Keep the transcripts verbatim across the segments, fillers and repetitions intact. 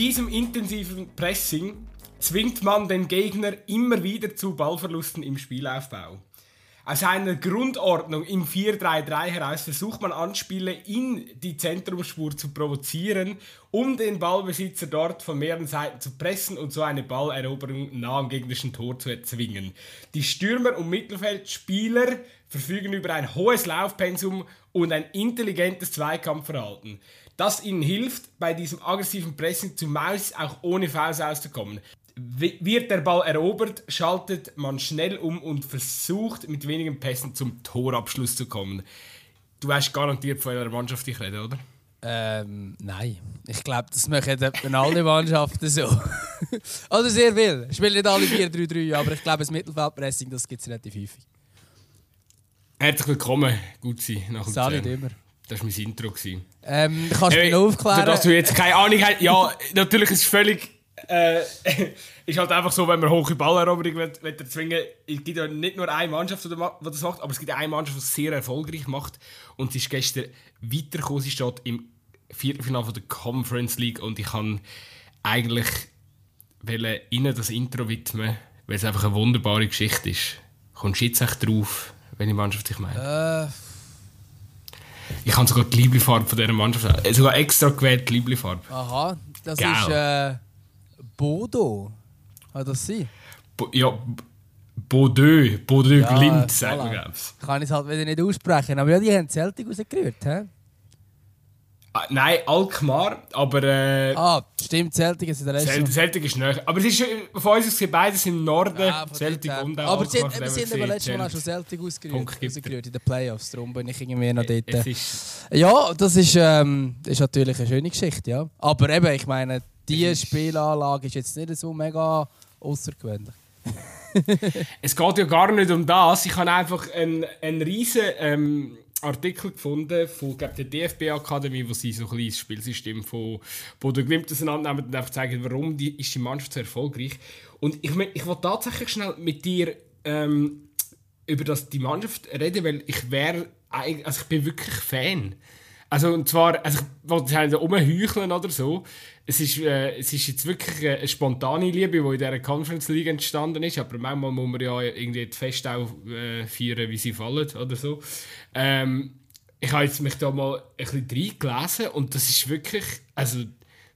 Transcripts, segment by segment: diesem intensiven Pressing zwingt man den Gegner immer wieder zu Ballverlusten im Spielaufbau. Aus einer Grundordnung im vier drei drei heraus versucht man Anspiele in die Zentrumsspur zu provozieren, um den Ballbesitzer dort von mehreren Seiten zu pressen und so eine Balleroberung nah am gegnerischen Tor zu erzwingen. Die Stürmer und Mittelfeldspieler verfügen über ein hohes Laufpensum und ein intelligentes Zweikampfverhalten, das ihnen hilft, bei diesem aggressiven Pressing zu Maus auch ohne Fouls auszukommen. Wird der Ball erobert, schaltet man schnell um und versucht, mit wenigen Pässen zum Torabschluss zu kommen. Du weißt garantiert, von einer Mannschaft ich rede, oder? Ähm, nein. Ich glaube, das machen etwa alle Mannschaften so. Oder sehr viel. Spielen nicht alle vier drei drei, aber ich glaube, das Mittelfeldpressing, das gibt es relativ häufig. Herzlich willkommen, Gutzi, nach dem Salut immer. Das war mein Intro. Ähm, kannst du mich noch aufklären? Dass du jetzt keine Ahnung hast. Ja, natürlich ist es völlig... Äh, ist halt einfach so, wenn man hohe Balleroberung erzwingen will. Es gibt ja nicht nur eine Mannschaft, die das macht, aber es gibt eine Mannschaft, die es sehr erfolgreich macht. Und sie ist gestern weitergekommen. Sie steht im Viertelfinale der Conference League. Und ich kann eigentlich Ihnen das Intro widmen, weil es einfach eine wunderbare Geschichte ist. Kommst du jetzt echt drauf, welche Mannschaft ich meine? Äh. Ich habe sogar die Lieblingsfarbe von dieser Mannschaft. Sogar extra gewählt die Lieblingsfarbe. Aha, das Geil. ist... Äh Bodø, kann das sein? Bo- ja, Bodø, Bodø ja, Glimt, sagt voilà. man, glaube ich. Kann ich es halt wieder nicht aussprechen, aber ja, die haben Celtic rausgerührt, hä? Ah, nein, Alkmaar, aber... Äh, ah, stimmt, Celtic ist in der letzten... Celt- Celtic ist näher, aber es ist von uns aus beides im Norden, ja, Celtic und auch aber Alkmaar. Aber wir sind aber letztes Mal auch schon Celtic rausgerührt, in den Playoffs, darum bin ich irgendwie noch dort. Es ist ja, das ist, ähm, ist natürlich eine schöne Geschichte, ja. Aber eben, ich meine... Diese Spielanlage ist jetzt nicht so mega außergewöhnlich. Es geht ja gar nicht um das. Ich habe einfach einen, einen riesen ähm, Artikel gefunden von glaub, der D F B-Akademie, wo sie so ein kleines Spielsystem von Bodø Glimt auseinandernehmen und einfach zeigen, warum die, ist die Mannschaft so erfolgreich. Und ich, ich will tatsächlich schnell mit dir ähm, über das, die Mannschaft reden, weil ich, wär, also ich bin wirklich Fan. Also und zwar, also ich wollte es nicht rumheucheln oder so. Es ist, äh, es ist jetzt wirklich eine spontane Liebe, die in dieser Conference League entstanden ist. Aber manchmal muss man ja irgendwie die Feste auch äh, feiern, wie sie fallen oder so. Ähm, ich habe jetzt mich da mal ein bisschen reingelesen und das ist wirklich, also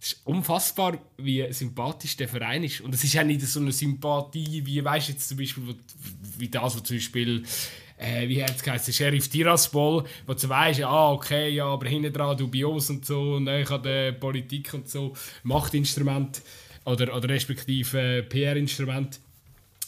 es ist unfassbar, wie sympathisch der Verein ist. Und es ist auch nicht so eine Sympathie, wie weißt jetzt zum Beispiel, wie das, was zum Beispiel... Äh, wie hat es geheißen, Sheriff Tiraspol, wo du weisst, ah, okay, ja, aber hinten dran dubios und so, näher an der Politik und so, Machtinstrument oder, oder respektive äh, P R-Instrument.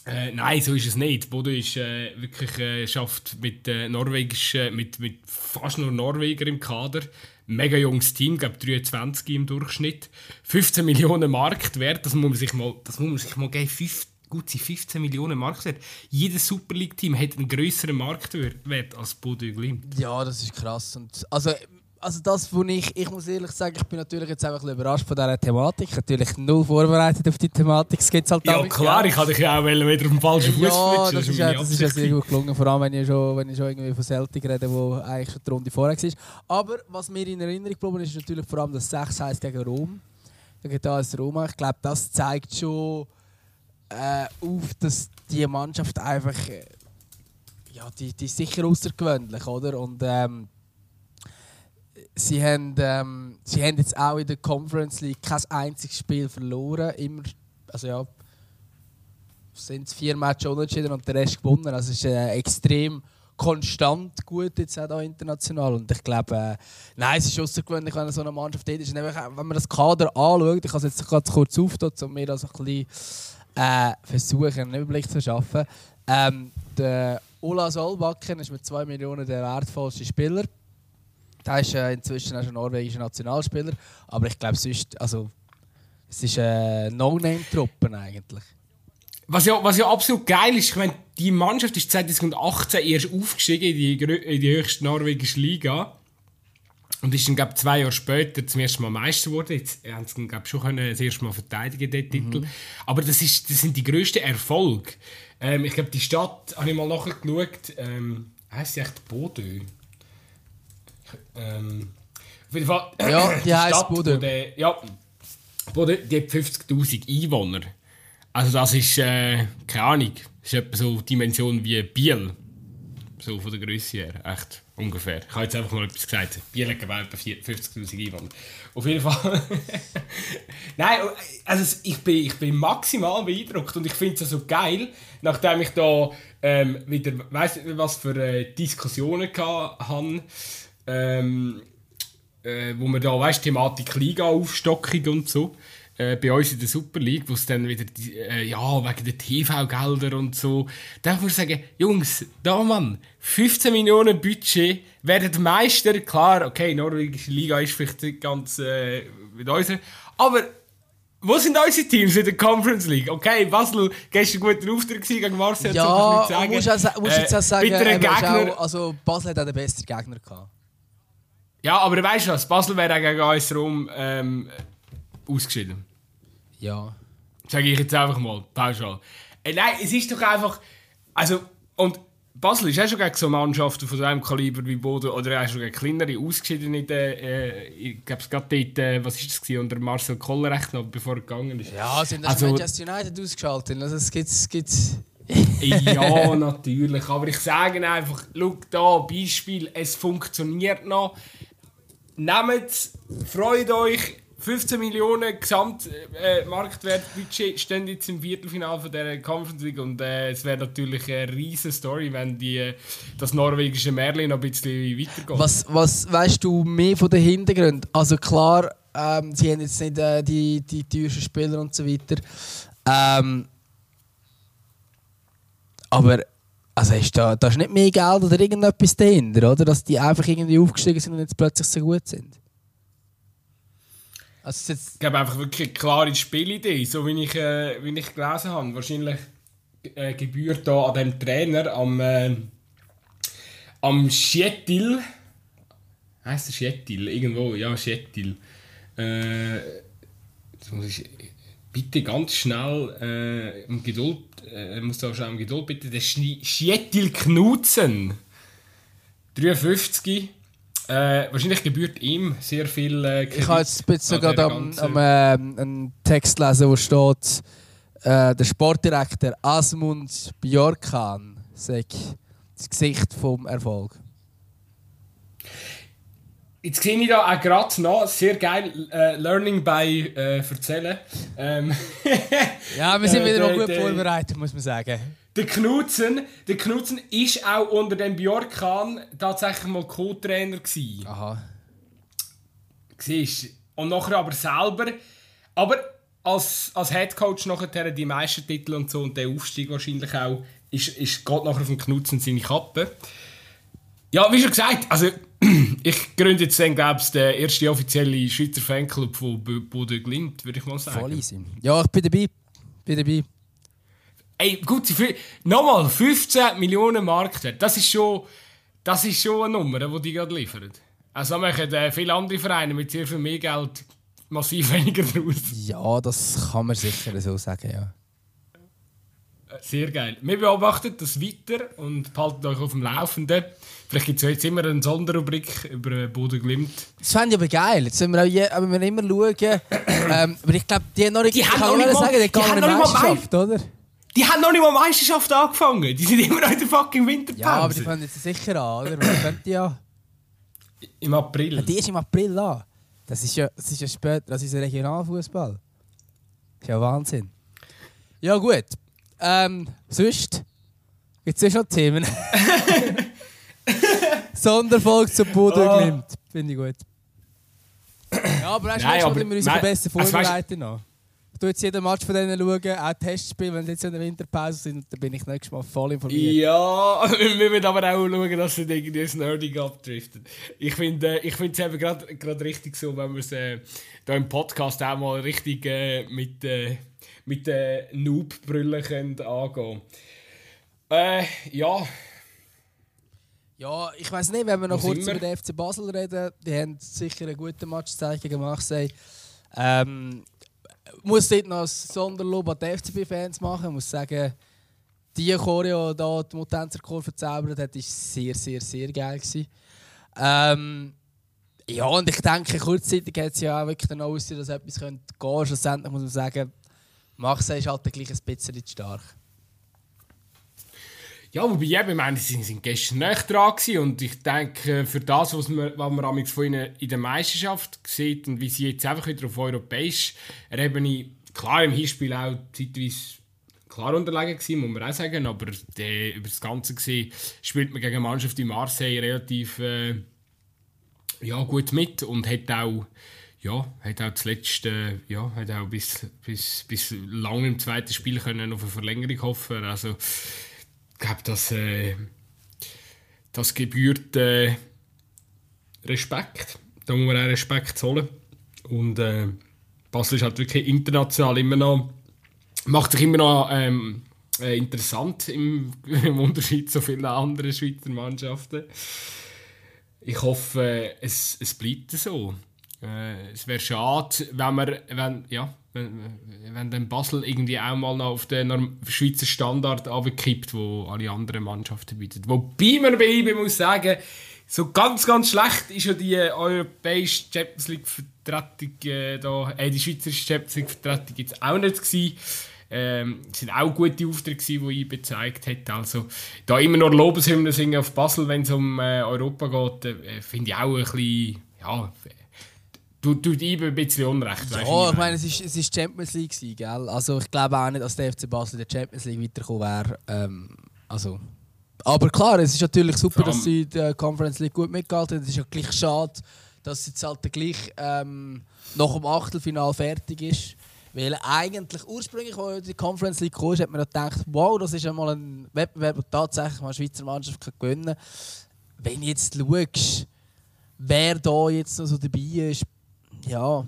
Äh, nein, so ist es nicht. Bodø ist äh, wirklich äh, schafft mit, äh, norwegischen, mit, mit fast nur Norweger im Kader. Mega junges Team, glaube dreiundzwanzig im Durchschnitt. fünfzehn Millionen Marktwert, das muss man sich mal, das muss man sich mal geben, fünfzehn Gut, sie fünfzehn Millionen Marktwert. Jedes Super League-Team hat einen grösseren Marktwert als Bodø Glimt. Ja, das ist krass. Und also, also das, wo ich, ich muss ehrlich sagen, ich bin natürlich jetzt einfach überrascht von dieser Thematik. Natürlich null vorbereitet auf die Thematik. Das gibt's halt ja, damit, klar, ja. Ich hatte dich ja auch wieder auf dem falschen Fuß ja, das, das, ja, das ist ja sehr gut gelungen. Vor allem, wenn ich schon, wenn ich schon irgendwie von Celtic rede, wo eigentlich schon die Runde vorher war. Aber was mir in Erinnerung geblieben ist, ist natürlich vor allem das sechs eins gegen Rom. Gegen das Roma. Ich glaube, das zeigt schon... Äh, auf, dass die Mannschaft einfach äh, ja, die, die ist sicher außergewöhnlich, oder? Und ähm, sie, haben, ähm, sie haben jetzt auch in der Conference League kein einziges Spiel verloren, immer, also ja, sind es vier Matches unentschieden und der Rest gewonnen, also es ist äh, extrem konstant gut jetzt auch international und ich glaube, äh, nein, es ist außergewöhnlich, wenn so eine Mannschaft dort ist. Und wenn man das Kader anschaut, ich kann es jetzt gerade kurz aufnehmen, um mir das ein bisschen Äh, versuchen, einen Überblick zu schaffen. Ähm, der Ola Solbakken ist mit zwei Millionen der wertvollste Spieler. Der ist äh, inzwischen auch schon norwegischer Nationalspieler. Aber ich glaube, also, es ist eine äh, No-Name-Truppe eigentlich. Was ja, was ja absolut geil ist, ich meine, die Mannschaft ist zweitausendachtzehn erst aufgestiegen in die, in die höchste norwegische Liga. Und ist dann, glaube ich, zwei Jahre später zum ersten Mal Meister geworden. Jetzt haben sie ihn, glaube ich, schon können das erste Mal verteidigen, den Titel. Mhm. Aber das, ist, das sind die grössten Erfolge. Ähm, ich glaube, die Stadt, habe ich mal nachgeschaut, ähm, heisst sie echt Bodø? Ähm, auf jeden Fall, ja, die, die heisst Bodø. Ja, Bodø, die hat fünfzigtausend Einwohner. Also das ist, äh, keine Ahnung, das ist etwa so Dimension wie Biel. So von der Grösse her, echt ungefähr. Ich habe jetzt einfach mal etwas gesagt. Biel hat gewählt bei fünfzigtausend Einwohnern. Auf jeden Fall. Nein, also ich bin, ich bin maximal beeindruckt und ich finde es so also geil, nachdem ich da ähm, wieder, weiss nicht mehr, was für äh, Diskussionen hatte, ähm, äh, wo wir da, weißt, Thematik Liga-Aufstockung und so, äh, bei uns in der Super League, wo es dann wieder, äh, ja, wegen der T V-Gelder und so, dann würde ich sagen, Jungs, da Mann, fünfzehn Millionen Budget, werden Meister, klar, okay, norwegische Liga ist vielleicht nicht ganz äh, mit unserer, aber wo sind unsere Teams in der Conference League? Okay, Basel, gestern ein guter Auftritt gegen Marseille, ja, so kann ich nicht sagen. Ja, musst du jetzt auch sagen, äh, Gegner, auch, also Basel hat auch den besten Gegner gehabt. Ja, aber weißt du was, Basel wäre gegen uns rum ähm, ausgeschieden. Ja. Sage ich jetzt einfach mal, pauschal. Äh, nein, es ist doch einfach, also, und Basel ist auch schon gegen so Mannschaften von so einem Kaliber wie Bodø oder auch schon gegen kleinere ausgeschieden in der, äh, ich glaube es gerade dort, äh, was ist das gewesen, unter Marcel Koller recht noch, bevor er gegangen ist. Ja, sind das also, Just United ausgeschaltet, also es gibt's, gibt's. Ja, natürlich, aber ich sage einfach, schau da, Beispiel, es funktioniert noch. Nehmt es, freut euch, fünfzehn Millionen Gesamtmarktwertbudget äh, stehen jetzt im Viertelfinale von dieser Conference League und äh, es wäre natürlich eine riesen Story, wenn die, äh, das norwegische Märchen noch ein bisschen weitergeht. Was, was weißt du mehr von den Hintergründen? Also klar, ähm, sie haben jetzt nicht äh, die, die teuersten Spieler und so weiter. Ähm, aber also ist da, da ist nicht mehr Geld oder irgendetwas dahinter, oder? Dass die einfach irgendwie aufgestiegen sind und jetzt plötzlich so gut sind. Also jetzt ich glaube einfach wirklich eine klare Spielidee, so wie ich, äh, wie ich gelesen habe. Wahrscheinlich äh, gebührt da an dem Trainer, am, äh, am Kjetil. Heißt der Kjetil? Irgendwo, ja, Kjetil. Äh, jetzt muss ich bitte ganz schnell äh, um Geduld, äh, muss da schnell um Geduld bitten. Der Kjetil Knutsen, dreiundfünfzig. Äh, wahrscheinlich gebührt ihm sehr viel äh, Kredit. Ich habe jetzt sogar am, am, äh, einen Text lesen, wo steht, äh, der Sportdirektor Åsmund Bjørkan sagt, das Gesicht vom Erfolg. Jetzt sehe ich da auch gerade noch, sehr geil, äh, Learning by äh, Verzählen. Ähm, ja, wir sind wieder auch gut vorbereitet, muss man sagen. Der Knutsen, der Knutsen ist auch unter dem Bjørkan tatsächlich mal Co-Trainer gsi. Aha. Siehst du? Und nachher aber selber, aber als, als Headcoach nachher die Meistertitel und so und der Aufstieg wahrscheinlich auch, ist, ist geht nachher auf den Knutsen seine Kappe. Ja, wie schon gesagt, also ich gründe jetzt dann, glaube ich, den ersten offiziellen Schweizer Fanclub von Bodø Glimt, würde ich mal sagen. Voll easy. Ja, ich bin dabei, bin dabei. Ey, Gutzi, nochmal, fünfzehn Millionen Marktwert, das ist schon, das ist schon eine Nummer, die die gerade liefern. Also machen äh, viele andere Vereine mit sehr viel mehr Geld massiv weniger draus. Ja, das kann man sicher so sagen, ja. Sehr geil. Wir beobachten das weiter und behalten euch auf dem Laufenden. Vielleicht gibt es ja jetzt immer eine Sonderrubrik über Bodø Glimt. Das fände ich aber geil. Jetzt müssen wir, je, wir immer schauen. ähm, aber ich glaube, die, noch, die kann haben noch nicht mal, sagen, die die haben noch Meisterschaft, mal oder? Die haben noch nicht mal Meisterschaft angefangen. Die sind immer noch in der fucking Winterpause. Ja, aber die fangen jetzt sicher an, oder? Wann fängt die an? Im April. Die ist im April an. Das ist ja, das ist ja später als unser Regionalfußball. Das ist ja Wahnsinn. Ja, gut. Ähm, sonst gibt es schon Themen. Sonderfolge zum Bodø oh. Glimt. Finde ich gut. Ja, aber weißt du, nächstes Mal müssen wir uns am besten vorbereiten. Also, ich schaue jetzt jeden Match von denen, schauen, auch Testspiele, wenn sie jetzt in der Winterpause sind. Dann bin ich nächstes Mal voll informiert. Ja, wir müssen aber auch schauen, dass sie irgendwie das Nerding abdriften. Ich finde es äh, eben gerade richtig so, wenn wir es äh, hier im Podcast auch mal richtig äh, mit... Äh, mit den Noob-Brüllen angehen. Äh, ja. Ja, ich weiss nicht, wenn wir noch kurz über den F C Basel reden, die haben sicher einen guten Matchzeichen gemacht. Ähm, muss dort noch ein Sonderlob an die F C B-Fans machen. Ich muss sagen, die Choreo, da, die Mutanzerchor verzaubert hat, war sehr, sehr, sehr geil gewesen. Ähm, Ja, und ich denke, kurzzeitig hat es ja auch wirklich den Aussicht, dass etwas gehen könnte. Schlussendlich muss man sagen, Marseille ist halt gleich ein bisschen zu stark. Ja, wobei, ich meine, sie waren gestern nicht dran gewesen und ich denke, für das, was man, was man von ihnen in der Meisterschaft sieht und wie sie jetzt einfach wieder auf europäischer Ebene, klar im Hinspiel auch zeitweise klar unterlegen gewesen, muss man auch sagen, aber der, über das Ganze gesehen spielt man gegen eine Mannschaft in Marseille relativ äh, ja, gut mit und hat auch, ja, hat auch das letzte, ja, hat auch bis, bis, bis lang im zweiten Spiel können auf eine Verlängerung hoffen. Also ich glaube, das, äh, das gebührt äh, Respekt. Da muss man auch Respekt holen. Und äh, Basel ist halt wirklich international immer noch, macht sich immer noch ähm, äh, interessant im, im Unterschied zu vielen anderen Schweizer Mannschaften. Ich hoffe, äh, es, es bleibt so. Äh, es wäre schade, wenn man, wenn, ja, wenn, wenn dann Basel irgendwie auch mal noch auf den Schweizer Standard runterkippt, wo alle anderen Mannschaften bieten. Wobei man bei ihm muss sagen, so ganz, ganz schlecht ist ja die europäische Champions League Vertretung äh, da, äh, die schweizerische Champions League Vertretung jetzt auch nicht gewesen. Ähm, es sind auch gute Aufträge, die ich gezeigt hat. Also, da immer noch Lobeshymnen singen auf Basel, wenn es um äh, Europa geht, äh, finde ich auch ein bisschen, ja, tut ihm ein bisschen Unrecht. Ja, ich, ich meine, es ist, es ist Champions League gewesen, gell? Also ich glaube auch nicht, dass der F C Basel in der Champions League weitergekommen wäre. Ähm, also. Aber klar, es ist natürlich super, dass sie in der Conference League gut mitgehalten haben. Es ist ja gleich schade, dass sie jetzt halt gleich ähm, nach dem Achtelfinale fertig ist. Weil eigentlich ursprünglich, als die Conference League kam, hat man gedacht, wow, das ist einmal ein Wettbewerb, der tatsächlich mal eine Schweizer Mannschaft kann gewinnen kann. Wenn du jetzt schaust, wer da jetzt noch so dabei ist, ja,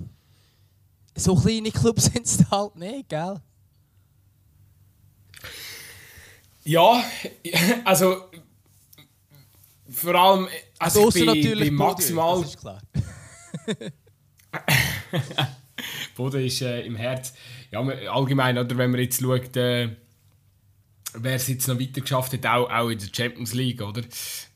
so kleine Clubs sind es halt nicht, gell? Ja, also vor allem, also ich bin, natürlich bin maximal... Bodø, das ist klar. Bodø ist äh, im Herz. Ja, allgemein, oder wenn man jetzt schaut, äh, wer es jetzt noch weiter geschafft hat, auch, auch in der Champions League, oder?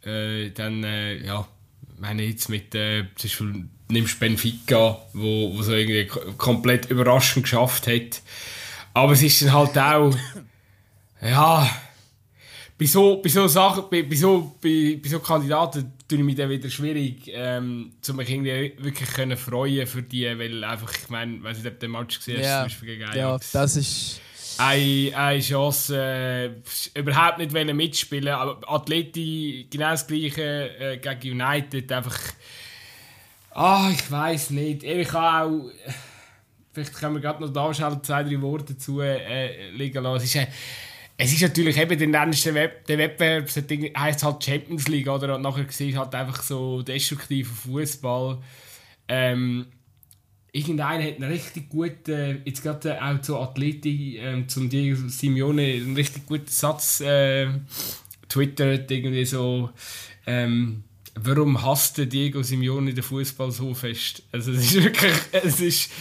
Äh, dann, äh, ja, ich meine jetzt mit, äh, zum Beispiel, nimmst Benfica, wo, wo so irgendwie k- komplett überraschend geschafft hat. Aber es ist dann halt auch, ja, bei so, bei so Sachen, bei, bei, so, bei, bei so Kandidaten tue ich mich dann wieder schwierig, ähm, um mich irgendwie wirklich können freuen für die, weil einfach, ich meine, ich weiss nicht, ob du den Match gesehen hast, yeah. Zum Beispiel gegen Ajax. Ja, das ist... Eine, eine Chance, äh, überhaupt nicht mitspielen wollen, aber Atleti genau das Gleiche äh, gegen United, einfach... Ah, ich weiss nicht. Ich habe auch... Vielleicht können wir gerade noch da schnell zwei, drei Worte dazu äh, liegen lassen. Es ist, äh, es ist natürlich eben, der Web, der Wettbewerb heisst halt Champions League, oder? Und nachher siehst du halt einfach so destruktiven Fußball. Ähm, irgendeiner hat einen richtig guten, äh, jetzt gerade auch zu Atleti, äh, zum Diego Simeone, einen richtig guten Satz äh, twittert, irgendwie so... Ähm, warum hasst Diego Simeone den Fußball so fest? Also es ist wirklich, es ist,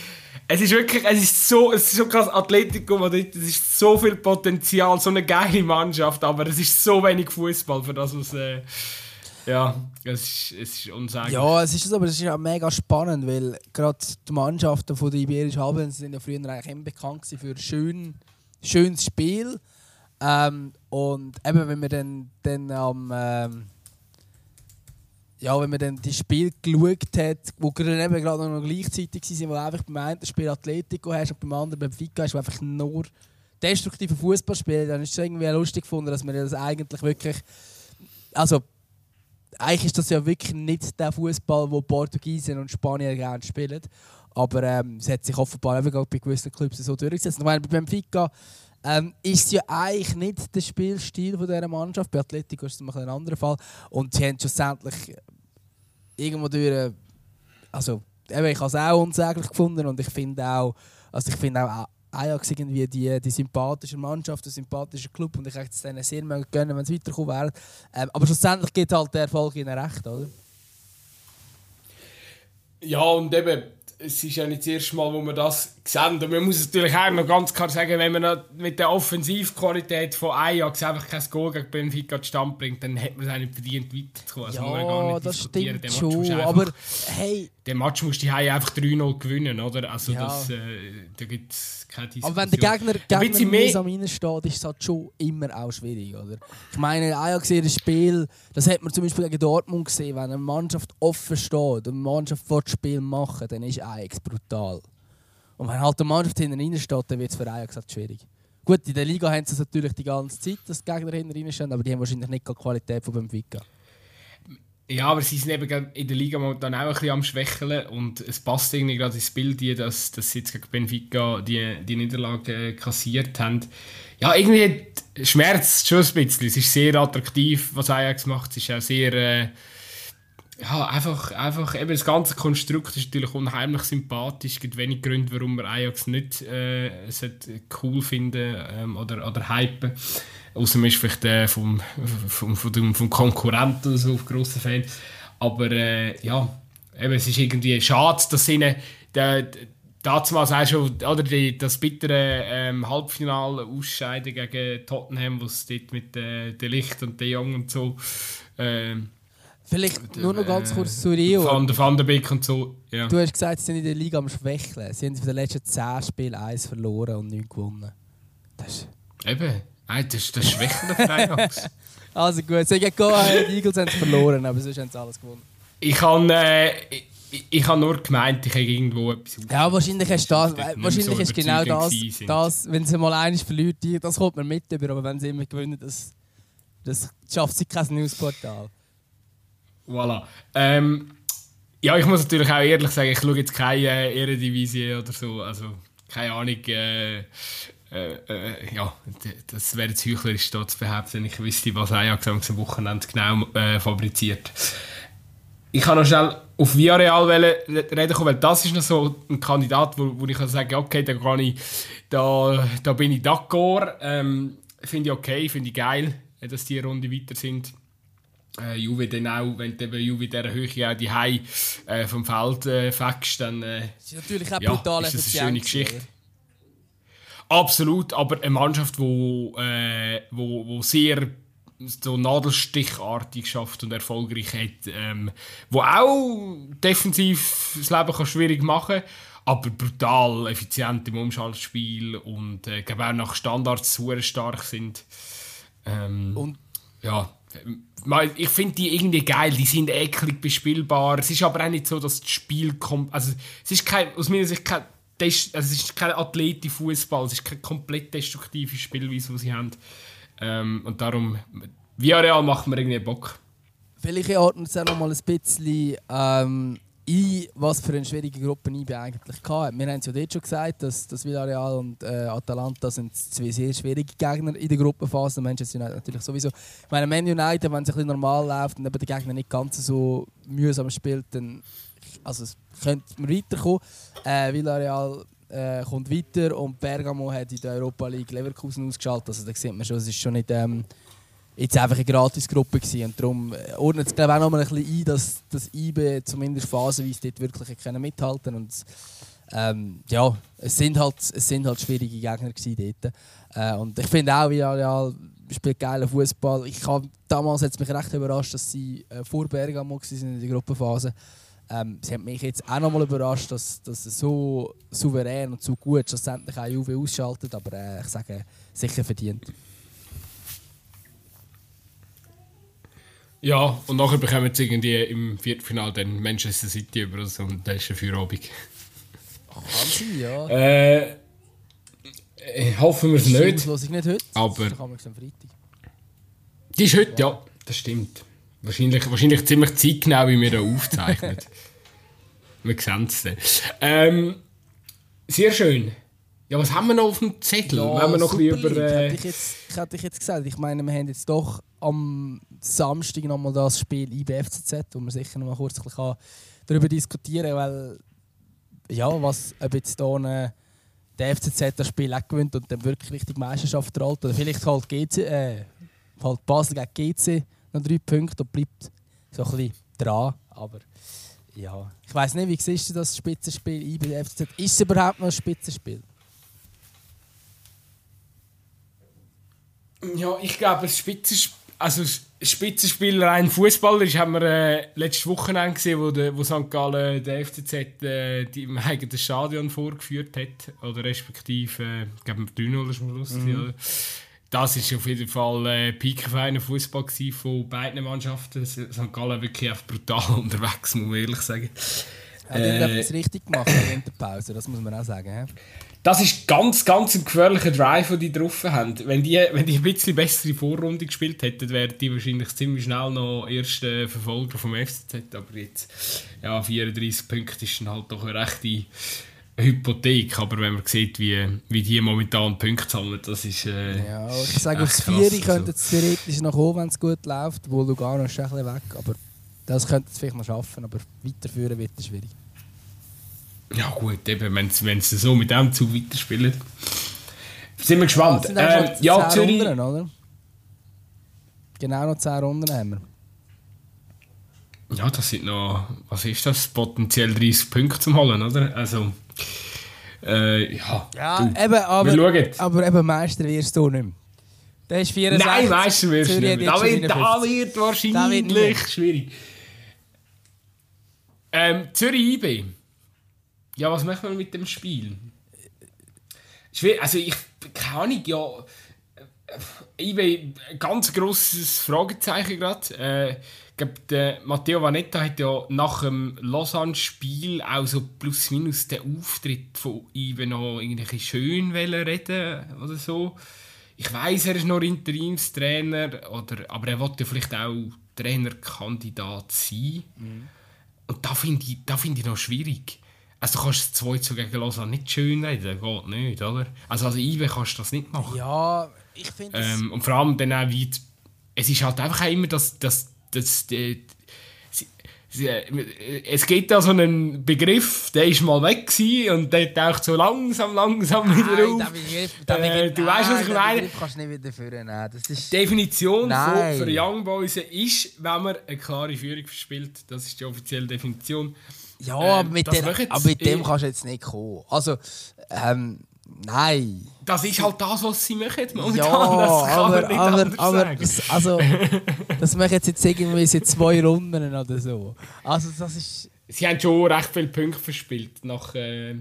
es ist wirklich, es ist so, es ist so krass Atlético Madrid, es ist so viel Potenzial, so eine geile Mannschaft, aber es ist so wenig Fußball für das, was, äh, ja, es ist, es ist unsäglich. Ja, es ist so, aber es ist auch mega spannend, weil gerade die Mannschaften von der Iberischen Halbinsel sind ja früher eigentlich immer bekannt für schön, schönes Spiel ähm, und eben wenn wir dann, dann am ähm, ja, wenn man dann die Spiele geschaut hat, wo eben gerade noch gleichzeitig waren, wo einfach beim einen Spiel Atlético hast und beim anderen beim Benfica hast, wo einfach nur destruktive Fußball spielen, dann ist es irgendwie lustig gefunden, dass man das eigentlich wirklich, also eigentlich ist das ja wirklich nicht der Fußball, den Portugiesen und Spanier gerne spielen, aber ähm, es hat sich offenbar eben gerade bei gewissen Clubs so durchgesetzt. Ich meine, bei Benfica Ähm, ist ja eigentlich nicht der Spielstil von dieser Mannschaft. Bei Atletico ist es ein bisschen ein anderer Fall. Und sie haben schlussendlich irgendwo durch... Also, ich habe es auch unsäglich gefunden und ich finde auch, also ich finde auch Ajax irgendwie die, die sympathische Mannschaft, der sympathische Club und ich hätte es denen sehr mögen gönnen, wenn es weiterkommen wäre. Ähm, aber schlussendlich gibt halt der Erfolg ihnen recht, oder? Ja, und eben... es ist ja nicht das erste Mal, wo wir das sehen. Und man muss natürlich auch noch ganz klar sagen, wenn man mit der Offensivqualität von Ajax einfach kein Goal gegen Benfica zustande bringt, dann hat man es auch nicht verdient, weiterzukommen. Ja, also gar nicht das stimmt schon. Einfach, aber hey... Den Match musst du die Hause einfach drei null gewinnen, oder? Also ja. das, äh, da gibt es keine Diskussion. Aber wenn der Gegner, Gegner mehr am Innen steht, ist es halt schon immer auch schwierig, oder? Ich meine, Ajax in einem Spiel, das hat man zum Beispiel gegen Dortmund gesehen, wenn eine Mannschaft offen steht und eine Mannschaft vor das Spiel machen, dann ist Ajax brutal. Und wenn halt eine Mannschaft hinten rein steht, dann wird es für Ajax halt schwierig. Gut, in der Liga haben sie es natürlich die ganze Zeit, dass die Gegner hinten rein stehen, aber die haben wahrscheinlich nicht die Qualität von Benfica. Ja, aber sie sind eben in der Liga momentan auch ein bisschen am Schwächeln und es passt irgendwie gerade ins Bild, dass, dass sie jetzt gegen Benfica die, die Niederlage kassiert haben. Ja, irgendwie schmerzt es schon ein bisschen. Es ist sehr attraktiv, was Ajax macht. Es ist auch sehr... Äh, ja, einfach, einfach... Eben das ganze Konstrukt ist natürlich unheimlich sympathisch. Es gibt wenig Gründe, warum man Ajax nicht äh, cool finden ähm, oder, oder hypen. Außer man ist vielleicht äh, vom, vom, vom, vom Konkurrenten oder so auf grossen Fan. Aber äh, ja, eben, es ist irgendwie schade, dass ihnen damals auch schon oder die, das bittere ähm, Halbfinal-Ausscheiden gegen Tottenham, wo es dort mit äh, de Ligt und de Jong und so. Äh, Vielleicht nur noch ganz kurz zu Rio. Van der, Van der Beek und so. Ja. Du hast gesagt, sie sind in der Liga am Schwächeln. Sie haben von den letzten zehn Spielen eins verloren und neun gewonnen. Das ist eben. Nein, das ist der schwächelnde Freitags. Also gut, sie gehen, die Eagles haben es verloren, aber sonst haben sie alles gewonnen. Ich habe äh, ich, ich hab nur gemeint, ich habe irgendwo etwas aufgehört. Ja, wahrscheinlich ist das, das wahrscheinlich so ist genau das, das, wenn sie mal eines verliert, das kommt man mit über, aber wenn sie immer gewinnen, das, das schafft sie kein Newsportal. Voilà. Ähm, ja, ich muss natürlich auch ehrlich sagen, ich schaue jetzt keine äh, Eredivisie oder so, also keine Ahnung, äh, Äh, äh, ja, das wäre jetzt heuchlerisch da zu behaupten, wenn ich wüsste, was Ajax am Wochenende genau äh, fabriziert. Ich kann noch schnell auf Villarreal reden kommen, weil das ist noch so ein Kandidat, wo, wo ich kann sagen, okay, da, kann ich, da, da bin ich d'accord. Ähm, finde ich okay, finde ich geil, dass die Runde weiter sind. Äh, Juve dann auch, wenn du Juve in dieser Höhe auch die Hause äh, vom Feld äh, fängst, dann äh, das ist natürlich auch ja, brutal ist das eine schöne Geschichte. Oder? Absolut, aber eine Mannschaft, die äh, wo, wo sehr so nadelstichartig schafft und erfolgreich hat, ähm, wo auch defensiv das Leben kann schwierig machen kann, aber brutal effizient im Umschaltspiel und äh, auch nach Standards sehr stark sind. Ähm, und? Ja. Ich finde die irgendwie geil, die sind eklig bespielbar. Es ist aber auch nicht so, dass das Spiel kommt. Also, es ist kein, aus meiner Sicht kein. Also es ist kein Athleti-Fußball, es ist keine komplett destruktive Spielweise, die sie haben. Ähm, und darum, Villarreal macht mir irgendwie Bock. Vielleicht ordnen wir uns noch mal ein bisschen ähm, ein, was für eine schwierige Gruppe I B eigentlich hatte. Wir haben es ja dort schon gesagt, dass, dass Villarreal und äh, Atalanta sind zwei sehr schwierige Gegner in der Gruppenphase. Manchester United natürlich sowieso. Ich meine, Man United, wenn es ein bisschen normal läuft und der Gegner nicht ganz so mühsam spielt, dann also es könnte man weiterkommen. Äh, Villarreal äh, kommt weiter und Bergamo hat in der Europa League Leverkusen ausgeschaltet. Also da sieht man schon, es war schon nicht ähm, jetzt einfach eine Gratisgruppe gewesen. Und darum ordnet es glaube ich auch noch mal ein bisschen ein, dass das I B zumindest phasenweise dort wirklich mithalten können. Und ähm, ja, es sind, halt, es sind halt schwierige Gegner gewesen dort. Äh, und ich finde auch, Villarreal spielt geilen Fußball. Ich hab, damals hat es mich recht überrascht, dass sie äh, vor Bergamo waren in der Gruppenphase. Ähm, sie haben mich jetzt auch noch mal überrascht, dass, dass es so souverän und so gut schlussendlich auch Juve ausschaltet, aber äh, ich sage, sicher verdient. Ja, und nachher bekommen jetzt irgendwie im Viertelfinale dann Manchester City über uns und das ist ein Feierabend. Kann sein, ja. Äh, hoffen wir es nicht. Die Auslosung nicht heute, aber das kam jetzt am Freitag. Die ist heute, ja, ja das stimmt. Wahrscheinlich, wahrscheinlich ziemlich zeitgenau, wie wir da aufzeichnen. Wir sehen es dann. Ähm, sehr schön. Ja, was haben wir noch auf dem Zettel? Ja, wir noch über, äh... ich, hätte jetzt, ich hätte ich jetzt gesagt, ich meine, wir haben jetzt doch am Samstag noch mal das Spiel I B F C Z, wo wir sicher noch mal kurz darüber diskutieren können, weil ja, was ob jetzt hier der F C Z das Spiel auch gewinnt und dann wirklich richtig Meisterschaft rollt. Oder vielleicht halt, G C, äh, halt Basel gegen G C. Noch drei Punkte und bleibt so ein bisschen dran. Aber Ja. Ich weiss nicht, wie siehst du das Spitzenspiel bei F C Z? Ist es überhaupt noch ein Spitzenspiel? Ja, ich glaube, das Spitzenspiel, also Spitzenspiel rein fußballerisch haben wir äh, letztes Wochenende gesehen, wo, de, wo Sankt Gallen der F C Z äh, die im eigenen Stadion vorgeführt hat. Oder respektive, äh, ich glaube, drei null ist am Schluss. Mhm. Das war auf jeden Fall äh, pickfeiner Fußball von beiden Mannschaften. Sankt Gallen wirklich einfach brutal unterwegs, muss man ehrlich sagen. Hat äh, er etwas richtig gemacht in der Pause, das muss man auch sagen. He? Das ist ganz, ganz ein gefährlicher Drive, den die drauf haben. Wenn die, wenn die ein bisschen bessere Vorrunde gespielt hätten, wären die wahrscheinlich ziemlich schnell noch erste Verfolger vom F C Z. Aber jetzt, ja, vierunddreißig Punkte ist dann halt doch eine rechte Hypothek. Aber wenn man sieht, wie, wie die momentan Punkte sammeln, das ist äh, ja, ich sage, aufs vier so. Könnte es theoretisch noch kommen, wenn es gut läuft. Wo Lugano ist ein bisschen weg, aber das könnte es vielleicht mal schaffen. Aber weiterführen wird es schwierig. Ja gut, eben, wenn sie so mit dem Zug weiterspielen. Sind wir gespannt. Ja, ähm, ja Zürich. Runden, oder? Genau noch zehn Runden haben wir. Ja, das sind noch, was ist das? Potenziell dreißig Punkte zu holen, oder? Also, äh, ja. ja eben, aber, wir schauen. Aber eben Meister wirst du nicht mehr. Der ist vierundsechzig. Nein, Meister wirst du nicht mehr. Da wird, da wird wahrscheinlich da wird schwierig. Ähm, Zürich I B. Ja, was machen wir mit dem Spiel? Schwierig, also ich kann nicht, ja. Ich bin ein ganz grosses Fragezeichen gerade. Äh, ich glaube, Matteo Vanetta hat ja nach dem Lausanne-Spiel auch so plus minus den Auftritt von Ibe noch irgendwie schön reden oder so. Ich weiss, er ist noch Interimstrainer, oder, aber er wollte ja vielleicht auch Trainerkandidat sein. Mhm. Und da finde ich, da finde ich noch schwierig. Also du kannst das zwei zu gegen Lausanne nicht schön reden, das geht nicht, oder? Also als I W kannst du das nicht machen. Ja, ich finde ähm, und vor allem dann auch weit... Es ist halt einfach immer, dass... dass, dass die, sie, sie, es gibt da so einen Begriff, der ist mal weg gewesen und der taucht so langsam, langsam nein, wieder auf. Begriff, äh, du nein, weißt, was ich meine? Begriff kannst du nicht wieder führen, nein. Das ist Definition nein. Von, für Young Boys ist, wenn man eine klare Führung verspielt. Das ist die offizielle Definition. Ja, ähm, aber, mit den, aber mit dem kannst du jetzt nicht kommen. Also, ähm, nein. Das ist halt das, was sie machen momentan. Ja, das kann aber, man nicht aber, anders aber sagen. Das, also, das machen sie jetzt irgendwie seit zwei Runden oder so. Also, das ist... Sie haben schon recht viele Punkte verspielt nach, äh,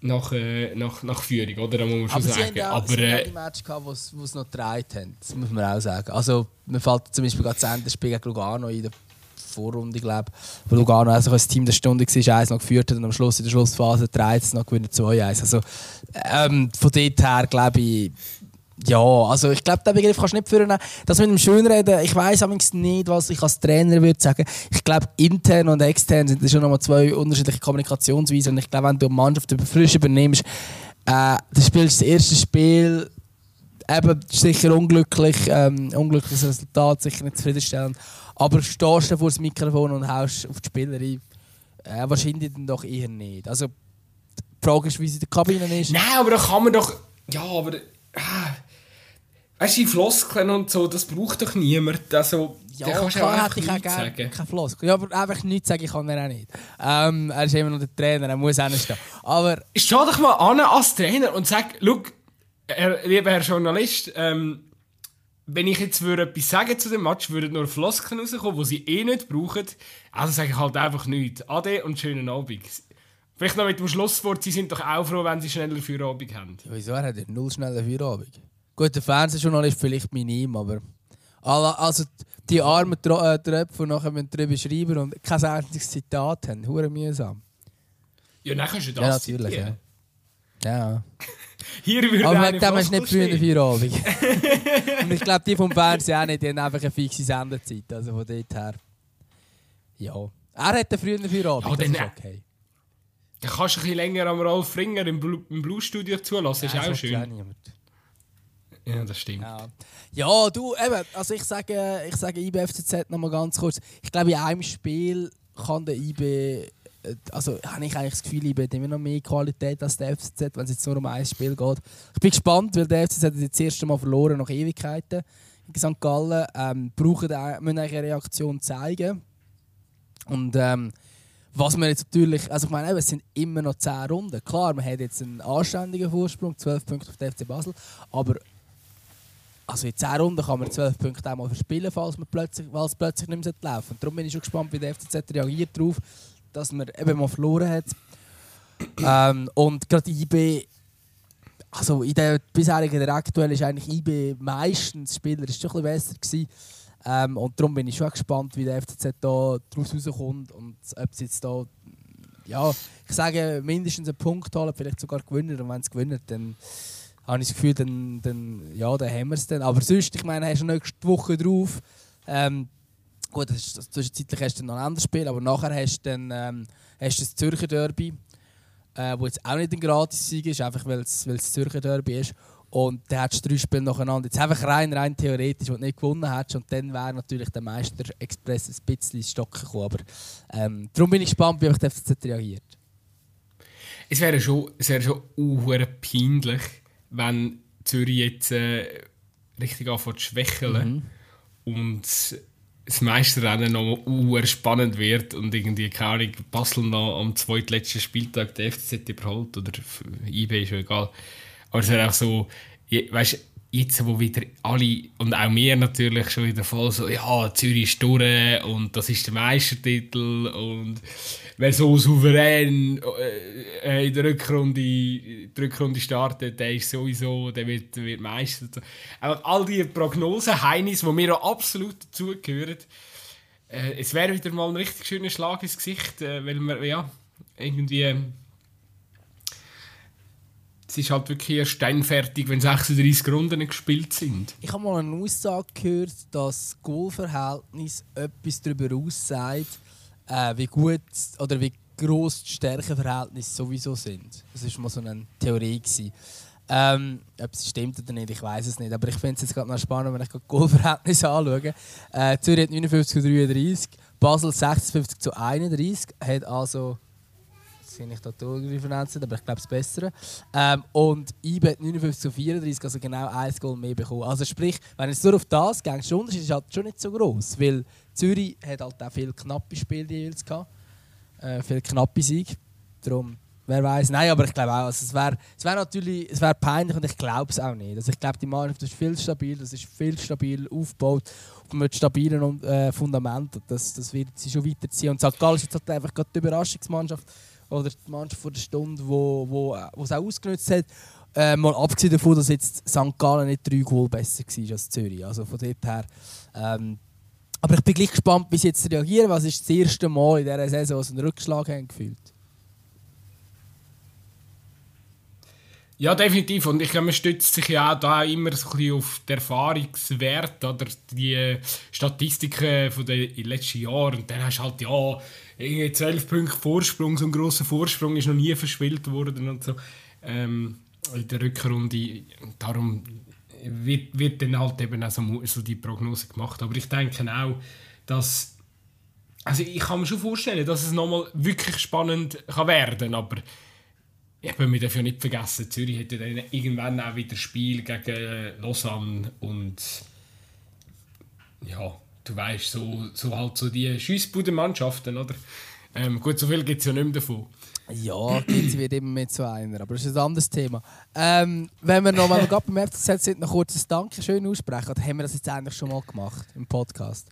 nach, äh, nach, nach Führung, oder? Da muss man schon aber sagen. Sie haben auch, aber sie äh, die Match gehabt, die es noch gedreht haben. Das muss man auch sagen. Also, mir fällt zum Beispiel gerade das Endspiel gegen Lugano in der Vorrunde, glaube ich, wo Lugano also als Team der Stunde war, eins noch geführt hat und am Schluss in der Schlussphase dreizehn noch gewinnt zwei eins. Also ähm, von dort her, glaube ich, ja, also ich glaube, den Begriff kannst du nicht führen. Das mit dem Schönreden, ich weiss allerdings nicht, was ich als Trainer würde sagen. Ich glaube, intern und extern sind das schon nochmal zwei unterschiedliche Kommunikationsweisen. Und ich glaube, wenn du eine Mannschaft frisch übernimmst, äh, du spielst das erste Spiel, eben sicher unglücklich, ähm, unglückliches Resultat, sicher nicht zufriedenstellend. Aber stehst du vor das Mikrofon und haust auf die Spieler ein? Äh, wahrscheinlich dann doch eher nicht. Also, die Frage ist, wie sie in der Kabine ist. Nein, aber da kann man doch... Ja, aber... Äh, weißt du, Floskeln und so, das braucht doch niemand. Also, ja, da kannst klar, auch hätte ich auch gerne keine Floskeln. Ja, aber einfach nichts sagen kann er auch nicht. Ähm, er ist immer noch der Trainer, er muss hinstehen. Aber... Steh doch mal an als Trainer und sag, schau, Herr, lieber Herr Journalist, ähm, wenn ich jetzt etwas sagen zu dem Match, würden nur Floskeln rauskommen, die sie eh nicht brauchen. Also sage ich halt einfach nichts. Ade und schönen Abend. Vielleicht noch mit dem Schlusswort, sie sind doch auch froh, wenn sie schneller Feierabend haben. Ja, wieso? Er hat ja null schneller Feierabend. Gut, der Fernsehjournalist vielleicht mein ihm, aber... Also die armen Tröpfe, die nachher drüber schreiben und kein einziges Zitat haben. Hure mühsam. Ja, dann kannst du das ja, natürlich, zitieren. Ja, ja. Hier aber wegen dem hast du nicht früh in der Feierabend. Und ich glaube, die vom Fernsehen auch nicht, die haben einfach eine fixe Sendezeit. Also von dort her. Ja. Er hat früh in der Feierabend, ja, das ist okay. Dann kannst du ein bisschen länger am Ralf Ringer im Blues-Studio zulassen, ja, ist auch schön. Ja, ja, das stimmt. Ja, ja du, eben, also ich sage, ich sage I B F C Z nochmal ganz kurz. Ich glaube, in einem Spiel kann der I B... Also habe ich eigentlich das Gefühl, ich bin immer noch mehr Qualität als der F C Z, wenn es jetzt nur um ein Spiel geht. Ich bin gespannt, weil der F C Z hat jetzt das erste Mal verloren nach Ewigkeiten in Sankt Gallen. Ähm, brauchen, müssen eigentlich eine Reaktion zeigen. Und ähm, Was man jetzt natürlich, also ich meine, es sind immer noch zehn Runden. Klar, man hat jetzt einen anständigen Vorsprung, zwölf Punkte auf den F C Basel, aber also in zehn Runden kann man zwölf Punkte auch mal verspielen, falls man plötzlich, es plötzlich nicht mehr laufen sollte. Darum bin ich schon gespannt, wie der F C Z reagiert darauf, dass man eben mal verloren hat. Ähm, und gerade I B, also in der bisherigen, der aktuellen, ist eigentlich I B meistens Spieler, ist schon ein bisschen besser gewesen. Ähm, und darum bin ich schon gespannt, wie der F C Z da draus rauskommt und ob sie jetzt da, ja, ich sage, mindestens einen Punkt holen, vielleicht sogar gewinnen. Und wenn sie gewinnen, dann habe ich das Gefühl, dann, dann, ja, dann haben wir es dann. Aber sonst, ich meine, hast du nächste Woche drauf. Ähm, gut, das ist, das, zwischenzeitlich hast du dann noch ein anderes Spiel, aber nachher hast du dann ähm, hast du das Zürcher Derby, äh, wo jetzt auch nicht ein Gratis-Sieg ist, einfach weil es das Zürcher Derby ist. Und dann hättest du drei Spiele nacheinander. Jetzt einfach rein, rein theoretisch, wo du nicht gewonnen hättest. Und dann wäre natürlich der Meister-Express ein bisschen ins Stocken gekommen. Aber ähm, darum bin ich gespannt, wie euch der F C Z reagiert. Es wäre schon, es wäre schon unhuere peinlich, wenn Zürich jetzt äh, richtig anfängt zu schwächeln mhm. und das Meisterrennen noch unhuere spannend wird und irgendwie, keine Ahnung, Basel noch am zweitletzten Spieltag der F C Z überholt oder I B, ist schon egal. Aber es wäre auch so, weißt, jetzt wo wieder alle, und auch wir natürlich, schon wieder voll so, ja, Zürich ist durch und das ist der Meistertitel und wer so souverän äh, in der Rückrunde, die Rückrunde startet, der ist sowieso, der wird, wird Meister. Einfach all diese Prognosen, Heinis, die mir auch absolut dazugehören. Äh, es wäre wieder mal ein richtig schöner Schlag ins Gesicht, äh, weil man, ja, irgendwie... Äh, Es ist halt wirklich erst steinfertig, wenn sechsunddreißig Runden gespielt sind. Ich habe mal eine Aussage gehört, dass das Goalverhältnis etwas darüber aussagt, äh, wie gut oder wie gross die Stärkenverhältnisse sowieso sind. Das war mal so eine Theorie gewesen. Ähm, ob es stimmt oder nicht, ich weiß es nicht. Aber ich finde es jetzt gerade noch spannend, wenn ich das Goalverhältnis anschaue. Äh, Zürich hat neunundfünfzig zu dreiunddreißig, Basel sechsundfünfzig zu einunddreißig, hat also... nicht da durchreferenziert, aber ich glaube das Bessere. Ähm, und I B hat neunundfünfzig zu vierunddreißig, also genau ein Goal mehr bekommen. Also sprich, wenn es nur auf das geht, der Unterschied ist halt schon nicht so gross, weil Zürich hat halt auch viele knappe Spiele jeweils gehabt. Äh, viele knappe Siege. Darum, wer weiß. Nein, aber ich glaube auch, also es wäre es wär natürlich es wär peinlich und ich glaube es auch nicht. Also ich glaube, die Mannschaft ist viel stabil, das ist viel stabil aufgebaut, mit stabilen äh, Fundamenten. Das, das wird sie schon weiterziehen. Und Sankt Gallen ist jetzt halt einfach gerade die Überraschungsmannschaft, oder die Mannschaft von der Stunde, die wo, wo, es auch ausgenutzt hat. Äh, mal abgesehen davon, dass jetzt Sankt Gallen nicht drei Goal besser war als Zürich. Also von dort her. Ähm, aber ich bin gleich gespannt, wie sie jetzt reagieren. Was ist das erste Mal in dieser Saison, wo sie einen Rückschlag haben gefühlt? Ja, definitiv. Und ich glaube, man stützt sich ja auch da immer so ein bisschen auf den Erfahrungswert oder die Statistiken von den letzten Jahren. Und dann hast du halt, ja, zwölf Punkte Vorsprung, so ein grosser Vorsprung ist noch nie verspielt worden und so. Ähm, in der Rückrunde, darum wird, wird dann halt eben auch so, so die Prognose gemacht. Aber ich denke auch, dass, also ich kann mir schon vorstellen, dass es nochmal wirklich spannend kann werden, aber eben, wir dürfen ja nicht vergessen, Zürich hat ja dann irgendwann auch wieder Spiel gegen Lausanne und ja, du weißt, so, so halt so die Schiessbudenmannschaften, oder? Ähm, gut, so viel gibt es ja nicht mehr davon. Ja, jetzt wird immer mit so einer, aber das ist ein anderes Thema. Ähm, wenn wir noch mal beim F C Z sind, noch kurz ein Dankeschön aussprechen, oder haben wir das jetzt eigentlich schon mal gemacht im Podcast?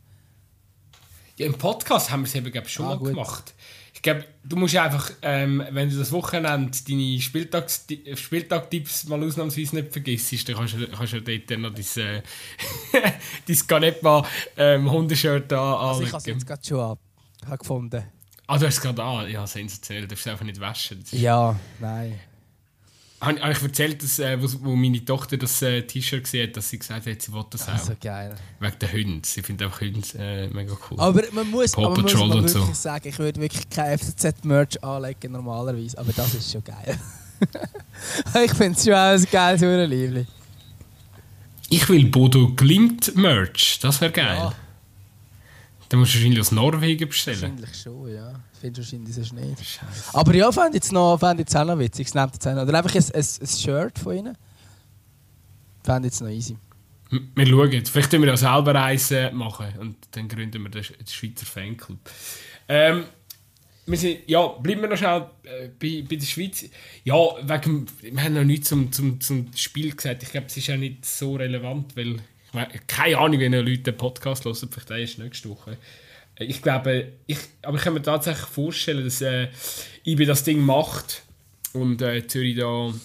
Ja, im Podcast haben wir es eben glaub, schon ah, mal gut. gemacht. Ich glaube, du musst einfach, ähm, wenn du das Wochenende deine Spieltags- Spieltagtipps mal ausnahmsweise nicht vergisst, dann kannst du, kannst du dort noch dein, äh, dein Ganepa-Hundeshirt ähm, anlegen. Also ich habe es jetzt gerade schon an, habe gefunden. Ah, du hast es gerade an? Ja, sensationell. Du darfst es einfach nicht waschen. Ja, nein. Habe, habe ich erzählt, dass äh, wo meine Tochter das äh, T-Shirt gesehen hat, dass sie gesagt hat, sie will das auch. Also geil. Wegen den Hunden. Sie findet auch Hunde äh, mega cool. Aber man muss, aber man muss man wirklich so sagen, ich würde wirklich kein F C Z-Merch anlegen normalerweise, aber das ist schon geil. Ich finde es schon auch ein geiles Hurenliebli. Ich will Bodø Glimt-Merch, das wäre geil. Ja. Dann musst du wahrscheinlich aus Norwegen bestellen. Wahrscheinlich schon, ja. Findest wahrscheinlich sonst nicht. Scheiße. Aber ja, fände ich es noch, noch witzig. Nehmt jetzt noch. Oder einfach ein, ein, ein Shirt von ihnen. Fände ich es noch easy. M- wir schauen. Vielleicht können wir auch selber eins machen. Und dann gründen wir den Schweizer Fanclub. Ähm, wir sind, ja, bleiben wir noch schnell äh, bei, bei der Schweiz. Ja, wegen, wir haben noch nichts zum, zum, zum Spiel gesagt. Ich glaube, es ist auch nicht so relevant, weil ich meine, keine Ahnung, wenn Leute den Podcast hören, vielleicht erst nächste Woche. Ich glaube, ich, aber ich kann mir tatsächlich vorstellen, dass äh, I B das Ding macht und äh, Zürich da ein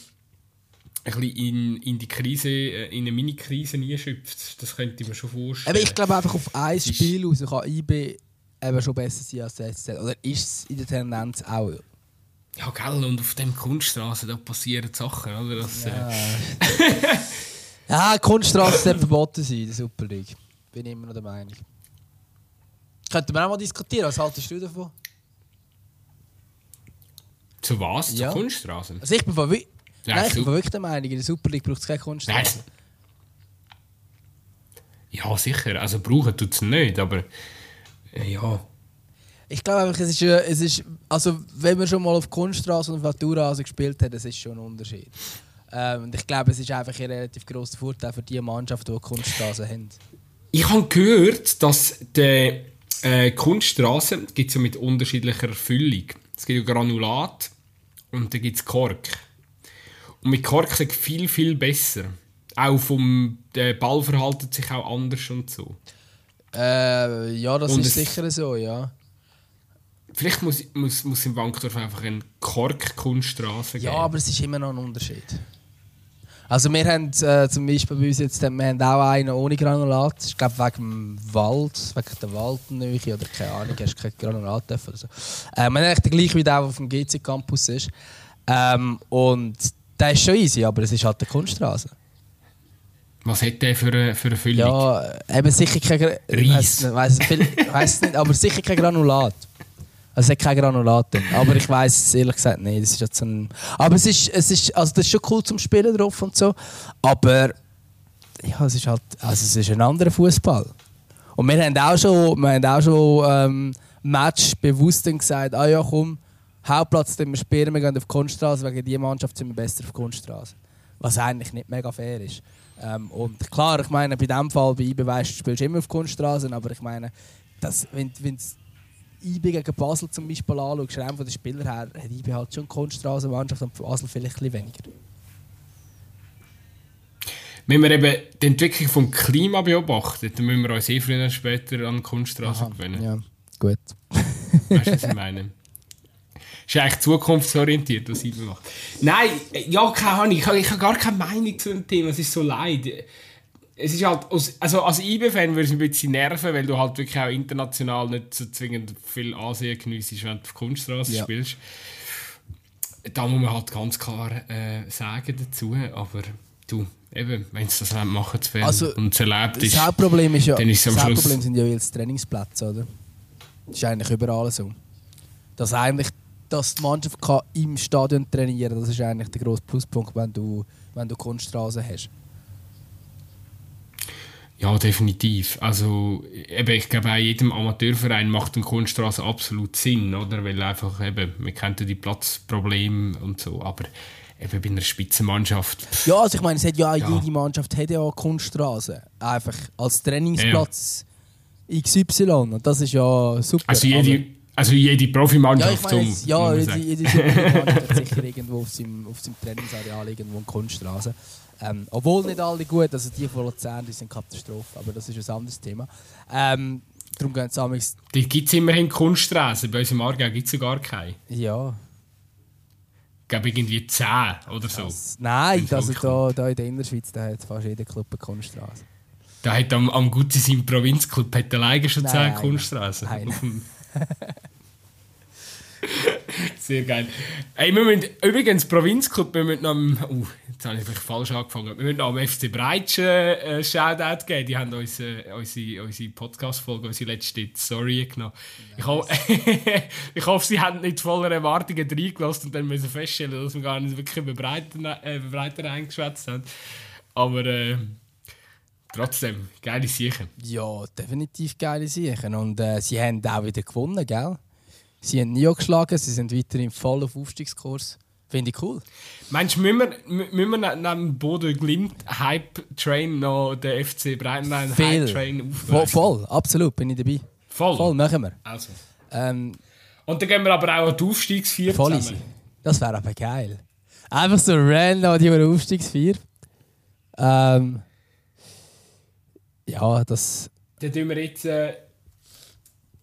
bisschen in, in die Krise, in eine Mini-Krise einschöpft. Das könnte ich mir schon vorstellen. Aber ich glaube einfach auf ein Spiel raus kann I B eben schon besser sein als der S C. Oder ist es in der Tendenz auch? Ja, gell, und auf dem Kunststraße da passieren Sachen, oder? Das, ja. Äh, ja, Kunststraße sollte verboten sein in der Super League. Bin ich immer noch der Meinung. Könnten wir auch mal diskutieren. Was haltest du davon? Zu was? Ja. Zu Kunststraßen? Also ich bin von, wi- ja, Nein, ich bin von wirklich der Meinung, in der Super League braucht es keine Kunststraßen. Ja, sicher. Also brauchen tut es nicht, aber ja. Ich glaube einfach, es ist, es ist, also wenn man schon mal auf Kunststraßen und Naturrasen gespielt hat, das ist schon ein Unterschied. Ähm, und ich glaube, es ist einfach ein relativ grosser Vorteil für die Mannschaft, die Kunststraßen haben. Ich habe gehört, dass der Äh, Kunststraßen gibt es ja mit unterschiedlicher Füllung. Es gibt ja Granulat und dann gibt es Kork. Und mit Kork ist es viel, viel besser. Auch vom der Ball verhaltet sich auch anders und so. Äh, ja, das und ist es, sicher so, ja. Vielleicht muss, muss, muss im Wankdorf einfach eine Kork-Kunststraße geben. Ja, aber es ist immer noch ein Unterschied. Also wir haben äh, zum Beispiel bei uns jetzt wir haben auch einen ohne Granulat. Ich glaube wegen dem Wald, wegen der Waldnähe oder keine Ahnung, hast du kein Granulat dürfen oder so. Äh, wir haben den gleichen wie der, der auf dem G C Campus ist. Ähm, und der ist schon easy, aber es ist halt eine Kunststraße. Was hat der für eine, für eine Füllung? Ja, eben sicher kein Reis. Ich weiss es nicht, aber sicher kein Granulat. Also es hat keine Granulate, aber ich weiss es ehrlich gesagt nicht. Das ist jetzt ein aber es ist, es ist, also das ist schon cool zum Spielen drauf und so, aber ja, es ist halt, also es ist ein anderer Fußball. Und wir haben auch schon, wir haben auch schon ähm, Match bewusst gesagt, ah ja komm, Hauptplatz, den wir spielen, wir gehen auf die Kunststraße, wegen dieser Mannschaft sind wir besser auf die Kunststraße. Was eigentlich nicht mega fair ist. Ähm, und klar, ich meine, bei diesem Fall, bei I B weisst du, spielst immer auf Kunststraßen, aber ich meine, das, wenn es I B gegen Basel zum Beispiel anschaust, rein von den Spielern her, hat I B halt schon eine Kunststraßenmannschaft und Basel vielleicht ein bisschen weniger. Wenn wir eben die Entwicklung vom Klima beobachten, dann müssen wir uns eh früher oder später an Kunststraßen gewöhnen. Ja, gut. Weißt du, was ich meine? Ist eigentlich zukunftsorientiert, was I B macht. Nein, ja, keine Ahnung. Ich habe hab gar keine Meinung zu dem Thema. Es ist so leid. Es ist halt, also als I B-Fan würde es ein bisschen nerven, weil du halt wirklich auch international nicht so zwingend viel Ansehen geniessest, wenn du auf Kunststraße ja. spielst. Da muss man halt ganz klar äh, sagen dazu, aber du, eben, wenn es das nicht machen zu viel also, und es erlebt ist, das Hauptproblem ist ja, dann ist es am Schluss... Das Hauptproblem sind ja jetzt Trainingsplätze, oder? Das ist eigentlich überall so. Dass eigentlich, dass die Mannschaft kann im Stadion trainieren kann, das ist eigentlich der grosse Pluspunkt, wenn du, wenn du Kunststraße hast. Ja, definitiv. Also, eben, ich glaube, auch jedem Amateurverein macht eine Kunststraße absolut Sinn, oder? Weil einfach, eben, wir kennen ja die Platzprobleme und so, aber eben bei einer Spitzenmannschaft. Ja, also ich meine, es hat ja auch ja. jede Mannschaft hat ja auch Kunststraße. Einfach als Trainingsplatz ja, ja. X Y. Und das ist ja super. Also jede, also jede Profimannschaft ja, ich meine, ja, jede, jede Profimannschaft hat sicher irgendwo auf seinem, auf seinem Trainingsareal irgendwo eine Kunststraße. Ähm, obwohl nicht alle gut, also die von Luzern sind eine Katastrophe, aber das ist ein anderes Thema. Ähm, darum gehen es die gibt es immerhin Kunststraßen, bei uns im Aargau gibt es ja gar keine. Ja. Ich glaube irgendwie zehn oder so. Das, nein, also da, da in der Innerschweiz da hat fast jeder Club eine Kunststraße. Da hat am, am Gutzi seinem Provinzclub hat alleine schon zehn Kunststraßen. Sehr geil. Hey, wir müssen, übrigens, Provinzclub, wir müssen noch am, uh, jetzt habe ich vielleicht falsch angefangen, wir müssen noch am F C Breitschen äh, Shoutout geben. Die haben uns, äh, unsere, unsere Podcast-Folge, unsere letzte Story genommen. Nice. Ich, ho- ich hoffe, sie haben nicht voller Erwartungen reingelassen und dann müssen feststellen, dass wir gar nicht wirklich über Breitenrain geschwätzt haben. Aber äh, trotzdem, geile Siechen. Ja, definitiv geile Siechen. Und äh, sie haben auch wieder gewonnen, gell? Sie haben nie geschlagen, sie sind weiterhin voll auf Aufstiegskurs. Finde ich cool. Meinst du, müssen wir, müssen wir nach dem Bodø Glimt Hype-Train noch den F C Breitenrain Hype-Train aufweichen? Voll, absolut, bin ich dabei. Voll? Voll, machen wir. Also. Ähm, Und dann gehen wir aber auch an die Aufstiegsvier voll zusammen. Easy. Das wäre aber geil. Einfach so random an die Aufstiegsvier. Ähm, ja, das... Dann tun wir jetzt... Äh,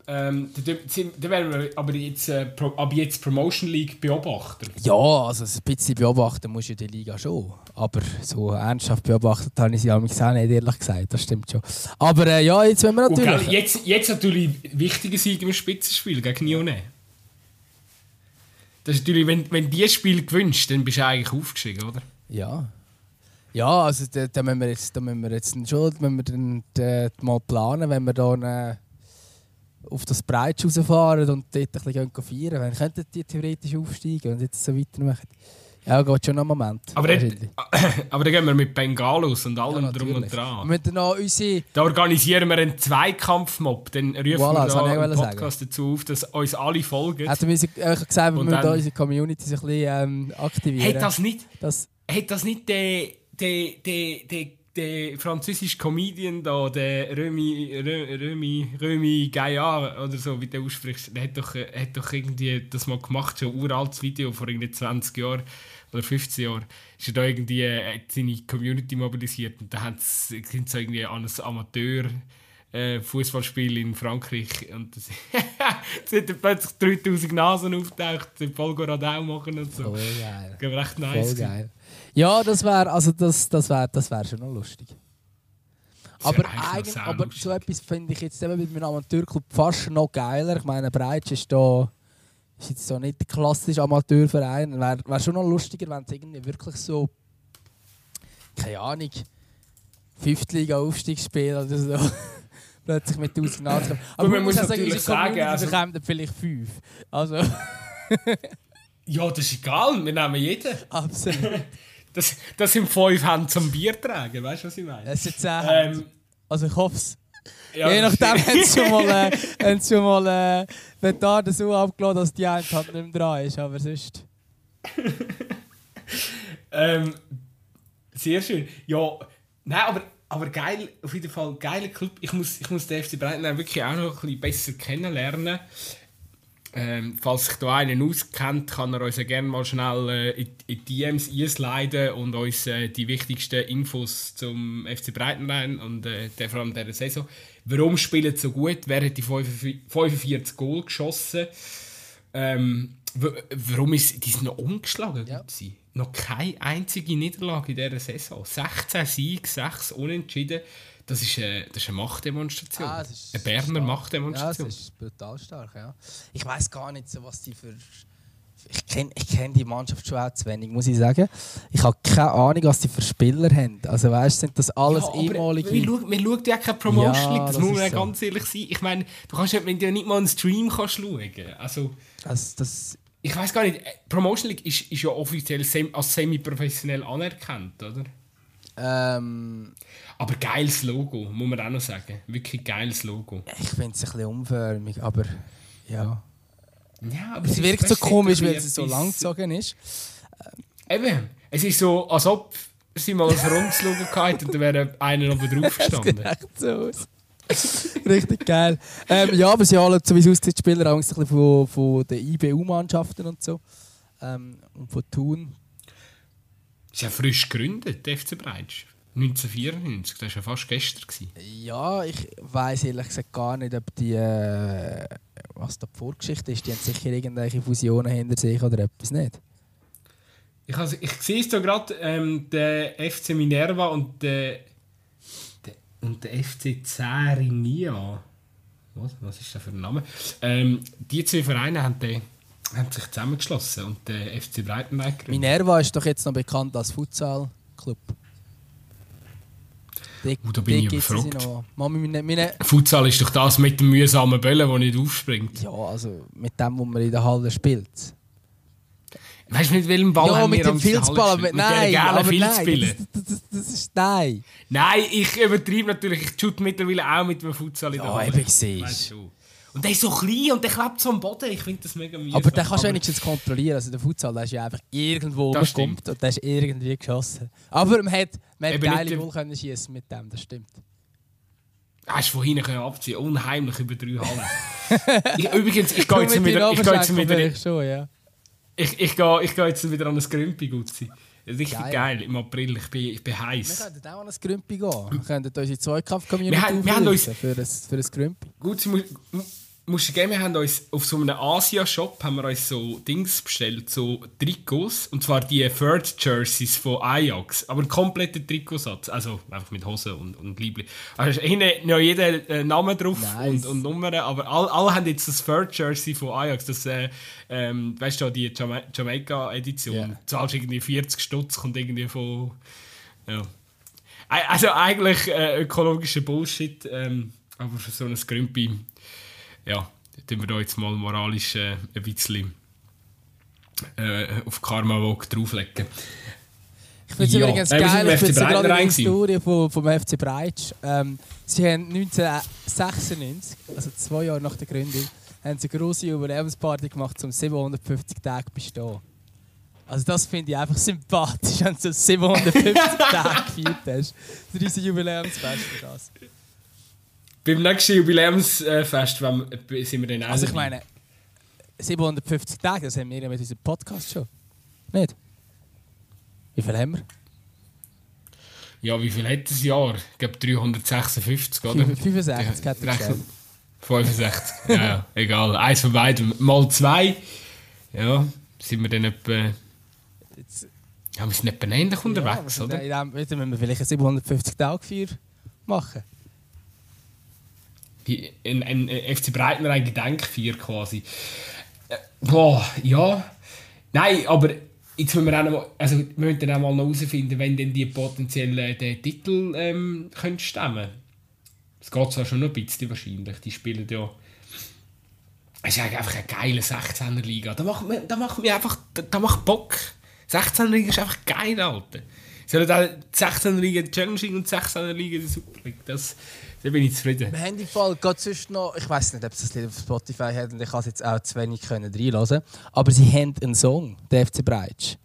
ähm, dann, tun, dann werden wir aber jetzt, äh, pro, ab jetzt Promotion League beobachten. Ja, also ein bisschen beobachten musst du die Liga schon. Aber so ernsthaft beobachtet habe ich sie auch nicht, ehrlich gesagt. Das stimmt schon. Aber äh, ja, jetzt wollen wir natürlich... Okay, jetzt, jetzt natürlich wichtiger Sieg im Spitzenspiel gegen Nyon. Das ist natürlich, wenn, wenn du dieses Spiel gewünscht, dann bist du eigentlich aufgestiegen, oder? Ja. Ja, also da, da müssen wir jetzt, da müssen wir jetzt schon müssen wir dann, da, mal planen, wenn wir dann äh, auf das Breitsch rausfahren und dort ein bisschen feiern. Dann könnten die theoretisch aufsteigen und jetzt so weitermachen. Ja, geht schon noch einen Moment. Aber dann, aber dann gehen wir mit Bengalos und allem ja, drum und dran. Wir müssen noch unsere... Da organisieren wir einen Zweikampfmob. Dann rufen voilà, wir einen Podcast sagen. dazu auf, dass uns alle folgen. Also, ich habe gesagt, wir müssen unsere Community so ein bisschen ähm, aktivieren. Hat das nicht, das, hat das nicht der, der, der, der, der französische Comedian, da, der Römi, Römi, Römi Gaillard oder so, wie du aussprichst, der hat doch, hat doch irgendwie das mal gemacht, schon ein uraltes Video vor irgendwie zwanzig Jahren. Oder fünfzehn Jahre, ist er da irgendwie äh, seine Community mobilisiert. Und dann sind sie irgendwie an ein Amateur-Fußballspiel äh, in Frankreich. Und das sind dann plötzlich dreitausend Nasen aufgetaucht, den Polgorat auch machen und so. Voll geil. Das recht nice. Geil. Ja, das wäre also das, das wär, das wär schon noch lustig. Aber, eigentlich, aber lustig. So etwas finde ich jetzt eben mit meinem Amateurclub fast noch geiler. Ich meine, Breitsch ist da... Das ist jetzt so nicht der klassische Amateurverein. Wäre wär schon noch lustiger, wenn es irgendwie wirklich so, keine Ahnung, Fünftliga-Aufstiegsspiel oder so plötzlich mit tausend Nasen. Aber man muss ja sagen, unsere Community also, bekommt dann vielleicht fünf. Also. Ja, das ist egal, wir nehmen jeden. Absolut. Das, das sind fünf Hände zum Bier tragen, weißt du, was ich meine? Das sind zehn Hände. Ähm, also ich hoffe es. Ja, je nachdem haben sie schon mal, äh, schon mal äh, Betarden so abgeladen, dass die eine halt nicht mehr dran ist, aber sonst... ähm, sehr schön. Ja, nein, aber, aber geil, auf jeden Fall geiler Club. Ich muss, ich muss den F C Breitenrain wirklich auch noch ein bisschen besser kennenlernen. Ähm, falls sich da einen auskennt, kann er uns ja gerne mal schnell äh, in die D Ms einsliden und uns äh, die wichtigsten Infos zum F C Breitenrain und äh, der, vor allem dieser Saison. Warum spielen sie so gut? Wer hat die fünfundvierzig Goal geschossen? Ähm, warum ist die sind noch ungeschlagen? Ja. Noch keine einzige Niederlage in dieser Saison. sechzehn Siege, sechs Unentschieden. Das ist eine, das ist eine Machtdemonstration. Ah, ist eine Berner stark. Machtdemonstration. Ja, das ist brutal stark, ja. Ich weiss gar nicht, so, was die für... Ich kenne ich kenn die Mannschaft schon auch zu wenig, muss ich sagen. Ich habe keine Ahnung, was die für Spieler haben. Also weißt, sind das alles ja, ehemalige... Wir schauen ja keine Promotion, ja, das, das muss man ja ganz so ehrlich sein. Ich meine, du kannst ja nicht mal einen Stream kannst schauen. Also, also das... Ich weiss gar nicht, Promotion League ist, ist ja offiziell sem- als semi-professionell anerkannt, oder? Ähm... Aber geiles Logo, muss man auch noch sagen. Wirklich geiles Logo. Ich finde es ein bisschen unförmig, aber ja. Ja, aber es, es wirkt so komisch, weil es so langgezogen ist. Ähm. Eben, es ist so, als ob sie mal ein rundes Logo hatten und da wäre einer oben drauf gestanden. Das sieht echt so aus. Richtig geil. Ähm, ja, aber sie haben so wie es aussieht, die Spieler Angst von, von den I B U-Mannschaften und so. Ähm, und von Thun. Das ist ja frisch gegründet, der F C Breitsch. neunzehnhundertvierundneunzig, das war ja fast gestern. Ja, ich weiss ehrlich gesagt gar nicht, ob die, äh, was da die Vorgeschichte ist. Die haben sicher irgendwelche Fusionen hinter sich oder etwas nicht. Ich, also, ich sehe es da gerade, ähm, der F C Minerva und der, der, und der F C Zerinia. Was, was ist das für ein Name? Ähm, die zwei Vereine haben, die, haben sich zusammengeschlossen und der F C Breitenrain gegründet. Minerva ist doch jetzt noch bekannt als Futsal-Club. De, oh, da bin ich überfragt. Futsal ist doch das mit dem mühsamen Böllen, der nicht aufspringt. Ja, also mit dem, wo man in der Halle spielt. Weißt du, mit welchem Ball ja, haben mit wir mit dem Filzball, mit, mit nein, aber nein, das, das, das ist nein. Nein, ich übertreibe natürlich. Ich shoot mittlerweile auch mit dem Futsal in der ja, Halle. Ja, eben siehst du. Und der ist so klein und der klebt so am Boden. Ich finde das mega mühsam. Aber den kannst du wenigstens kontrollieren. Also der Futsal, der ist ja einfach irgendwo rumgekommen und der ist irgendwie geschossen. Aber man hat, man hat geile Goal können schiessen mit dem, das stimmt. Hast du von hinten abziehen können? Unheimlich über drei Hallen. Ich, übrigens, ich gehe jetzt wieder... Ich gehe jetzt wieder... Ich, schon, ja. ich, ich, gehe, ich gehe jetzt wieder an ein Grümpi, Gutzi. Richtig geil. geil im April. Ich bin, ich bin heiß. Wir könnten auch an ein Grümpi gehen. Wir könnten unsere Zweikampf-Community aufrufen für ein, für ein Grümpi. Gutzi, muss, musst du, wir haben uns auf so einem Asia-Shop haben wir uns so Dings bestellt, so Trikots. Und zwar die Third Jerseys von Ajax. Aber einen kompletten Trikotsatz. Also einfach mit Hosen und, und Liebling. Also hinten noch jeder äh, Name drauf, nice. und, und Nummern. Aber alle, alle haben jetzt das Third Jersey von Ajax. Das, äh, ähm, weißt du, die Jama- Jamaika-Edition. Yeah. Du zahlst irgendwie vierzig Stutz, kommt irgendwie von. Ja. Also eigentlich äh, ökologischer Bullshit. Ähm, aber für so ein Grümpi. Ja, tun wir da jetzt mal moralisch äh, ein bisschen äh, auf Karma-Wog drauflegen. Ich finde es ja. übrigens geil, ja, wir sind ich finde gerade eine Historie vom, vom F C Breitsch. Ähm, sie haben neunzehnhundertsechsundneunzig, also zwei Jahre nach der Gründung, haben sie eine grosse Jubiläumsparty gemacht, um siebenhundertfünfzig Tage zu bestehen. Also das finde ich einfach sympathisch, wenn du siebenhundertfünfzig Tage gefeiert hast. Das ist ein Jubiläumsfest für das. Beim nächsten Jubiläumsfest äh, sind wir dann auch. Also ich meine, siebenhundertfünfzig Tage, das haben wir ja mit unserem Podcast schon. Nicht? Wie viel haben wir? Ja, wie viel hat das Jahr? Ich glaube dreihundertsechsundfünfzig, oder? fünfundsechzig hat er gesagt. fünfundsechzig, ja, ja, egal. Eins von beiden. Mal zwei. Ja, sind wir dann etwa... Jetzt. Ja, wir sind etwa ähnlich unterwegs, ja, oder? Ja, jetzt müssen wir vielleicht siebenhundertfünfzig Tage machen. Ein, ein, ein F C Breitenrain Gedenkfeier quasi. Äh, boah, ja. Nein, aber jetzt müssen wir auch noch, also wir müssen dann auch mal herausfinden, wenn denn die potenziellen den Titel ähm, können stemmen. Es geht zwar schon noch ein bisschen wahrscheinlich. Die spielen ja. Es ist einfach eine geile sechzehner-Liga. Da macht mir, da macht mir einfach, da, da macht Bock. sechzehner-Liga ist einfach geil, Alter. Sollen da die sechzehner-Liga Challenge und die sechzehner-Liga die Superliga? Das, da bin ich zufrieden. Im Handyfall geht sonst noch... Ich weiss nicht, ob es das Lied auf Spotify hat und ich kann es jetzt auch zu wenig reinhören. Aber sie haben einen Song, der F C Breitsch.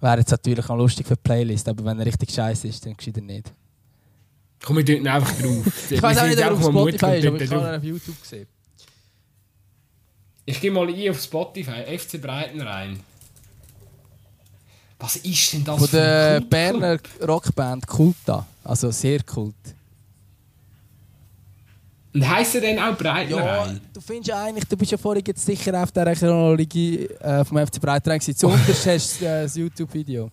Wäre jetzt natürlich auch lustig für die Playlist, aber wenn er richtig scheiße ist, dann geschieht er nicht. Komm, ich tue ihn einfach drauf. Ich weiss auch nicht, ob er auf Spotify ist, aber ich habe ihn auf YouTube gesehen. Ich gehe mal ein auf Spotify, F C Breitenrain. Was ist denn das von für eine Kult? Berner Rockband Kulta. Also sehr kult. Und heisst er denn auch Breitenrain? Ja, du findest ja eigentlich, du bist ja vorhin jetzt sicher auf der Chronologie äh, vom F C Breitenrain gewesen. Zuunterst hast du äh, das YouTube-Video.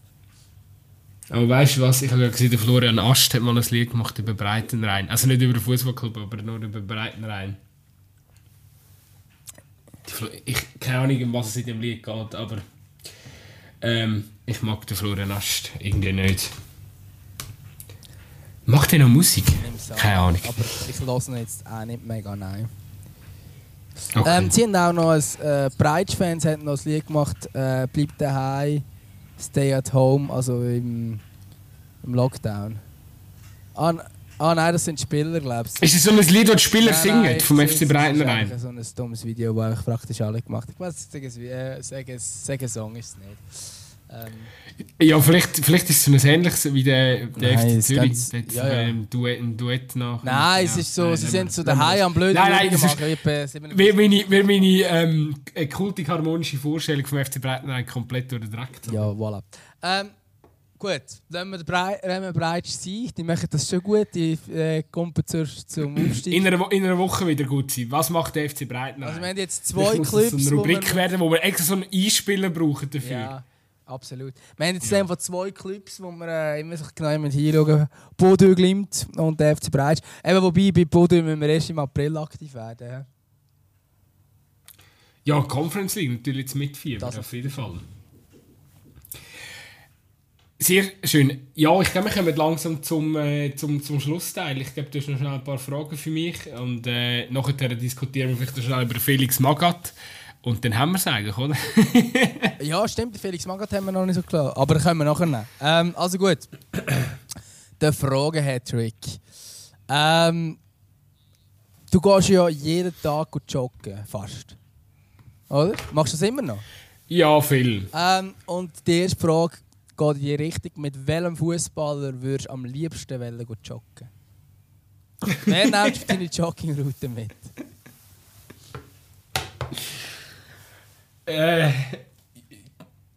Aber weißt du was? Ich habe ja gesehen, der Florian Ast hat mal ein Lied gemacht über Breitenrain. Also nicht über den Fußballclub, aber nur über Breitenrain. Ich keine Ahnung, um was es in dem Lied geht, aber... Ähm, ich mag den Florian Ast irgendwie nicht. Macht er noch Musik? Keine Ahnung. Aber ich höre ihn jetzt auch nicht mega, nein. Okay. Ähm, sie haben auch noch als äh, Breitsch-Fans haben noch ein Lied gemacht, äh, «Bleib daheim, stay at home», also im, im Lockdown. Ah, ah nein, das sind Spieler, glaube ich. Ist das so ein Lied, das die Spieler nein, singen, nein, vom F C Breitenrain? Das ist so ein dummes Video, das eigentlich praktisch alle gemacht haben. Ich weiß nicht, sagen Song ist es nicht. Ähm. Ja, vielleicht, vielleicht ist es so etwas Ähnliches wie der, der nein, F C Zürich. Ganz, jetzt, ja, ja. Ähm, Duett, ein Duett nach. Nein, es ja, ist so, nein, sie sind so daheim am blöden Lied gemacht. Wie meine, wie meine ähm, kultig harmonische Vorstellung vom F C Breitenrain komplett durch den Dreck. Ja, voilà. Ähm, gut, wenn wir Breitsch breit sein, die machen das schon gut, die äh, kommen zuerst zum Aufstieg. In einer, in einer Woche wieder gut sein. Was macht der F C Breitenrain? Also wir haben jetzt zwei Clips, muss das so eine Rubrik wo werden, wo wir extra so einen Einspieler brauchen dafür. Ja. Absolut. Wir haben jetzt ja. zwei Clips, wo wir äh, immer so genau hinschauen. Bodø Glimt und der F C Breitsch. Eben, wobei, bei Bodø müssen wir erst im April aktiv werden. Ja, ja, Conference League natürlich jetzt mit Fieber, auf jeden Fall. Sehr schön. Ja, ich glaube, wir kommen langsam zum, äh, zum, zum Schlussteil. Ich glaube, du hast noch schnell ein paar Fragen für mich. Und äh, nachher diskutieren wir vielleicht noch schnell über Felix Magath. Und dann haben wir es eigentlich, oder? Ja, stimmt. Felix Magath haben wir noch nicht so klar. Aber können wir nachher nehmen. Ähm, also gut. Der Fragen-Hattrick. Ähm, du gehst ja jeden Tag joggen, fast. Oder? Machst du das immer noch? Ja, viel. Ähm, und die erste Frage geht in die Richtung, mit welchem Fußballer würdest du am liebsten wollen joggen? Wer nimmst du deine Joggingroute mit? Äh,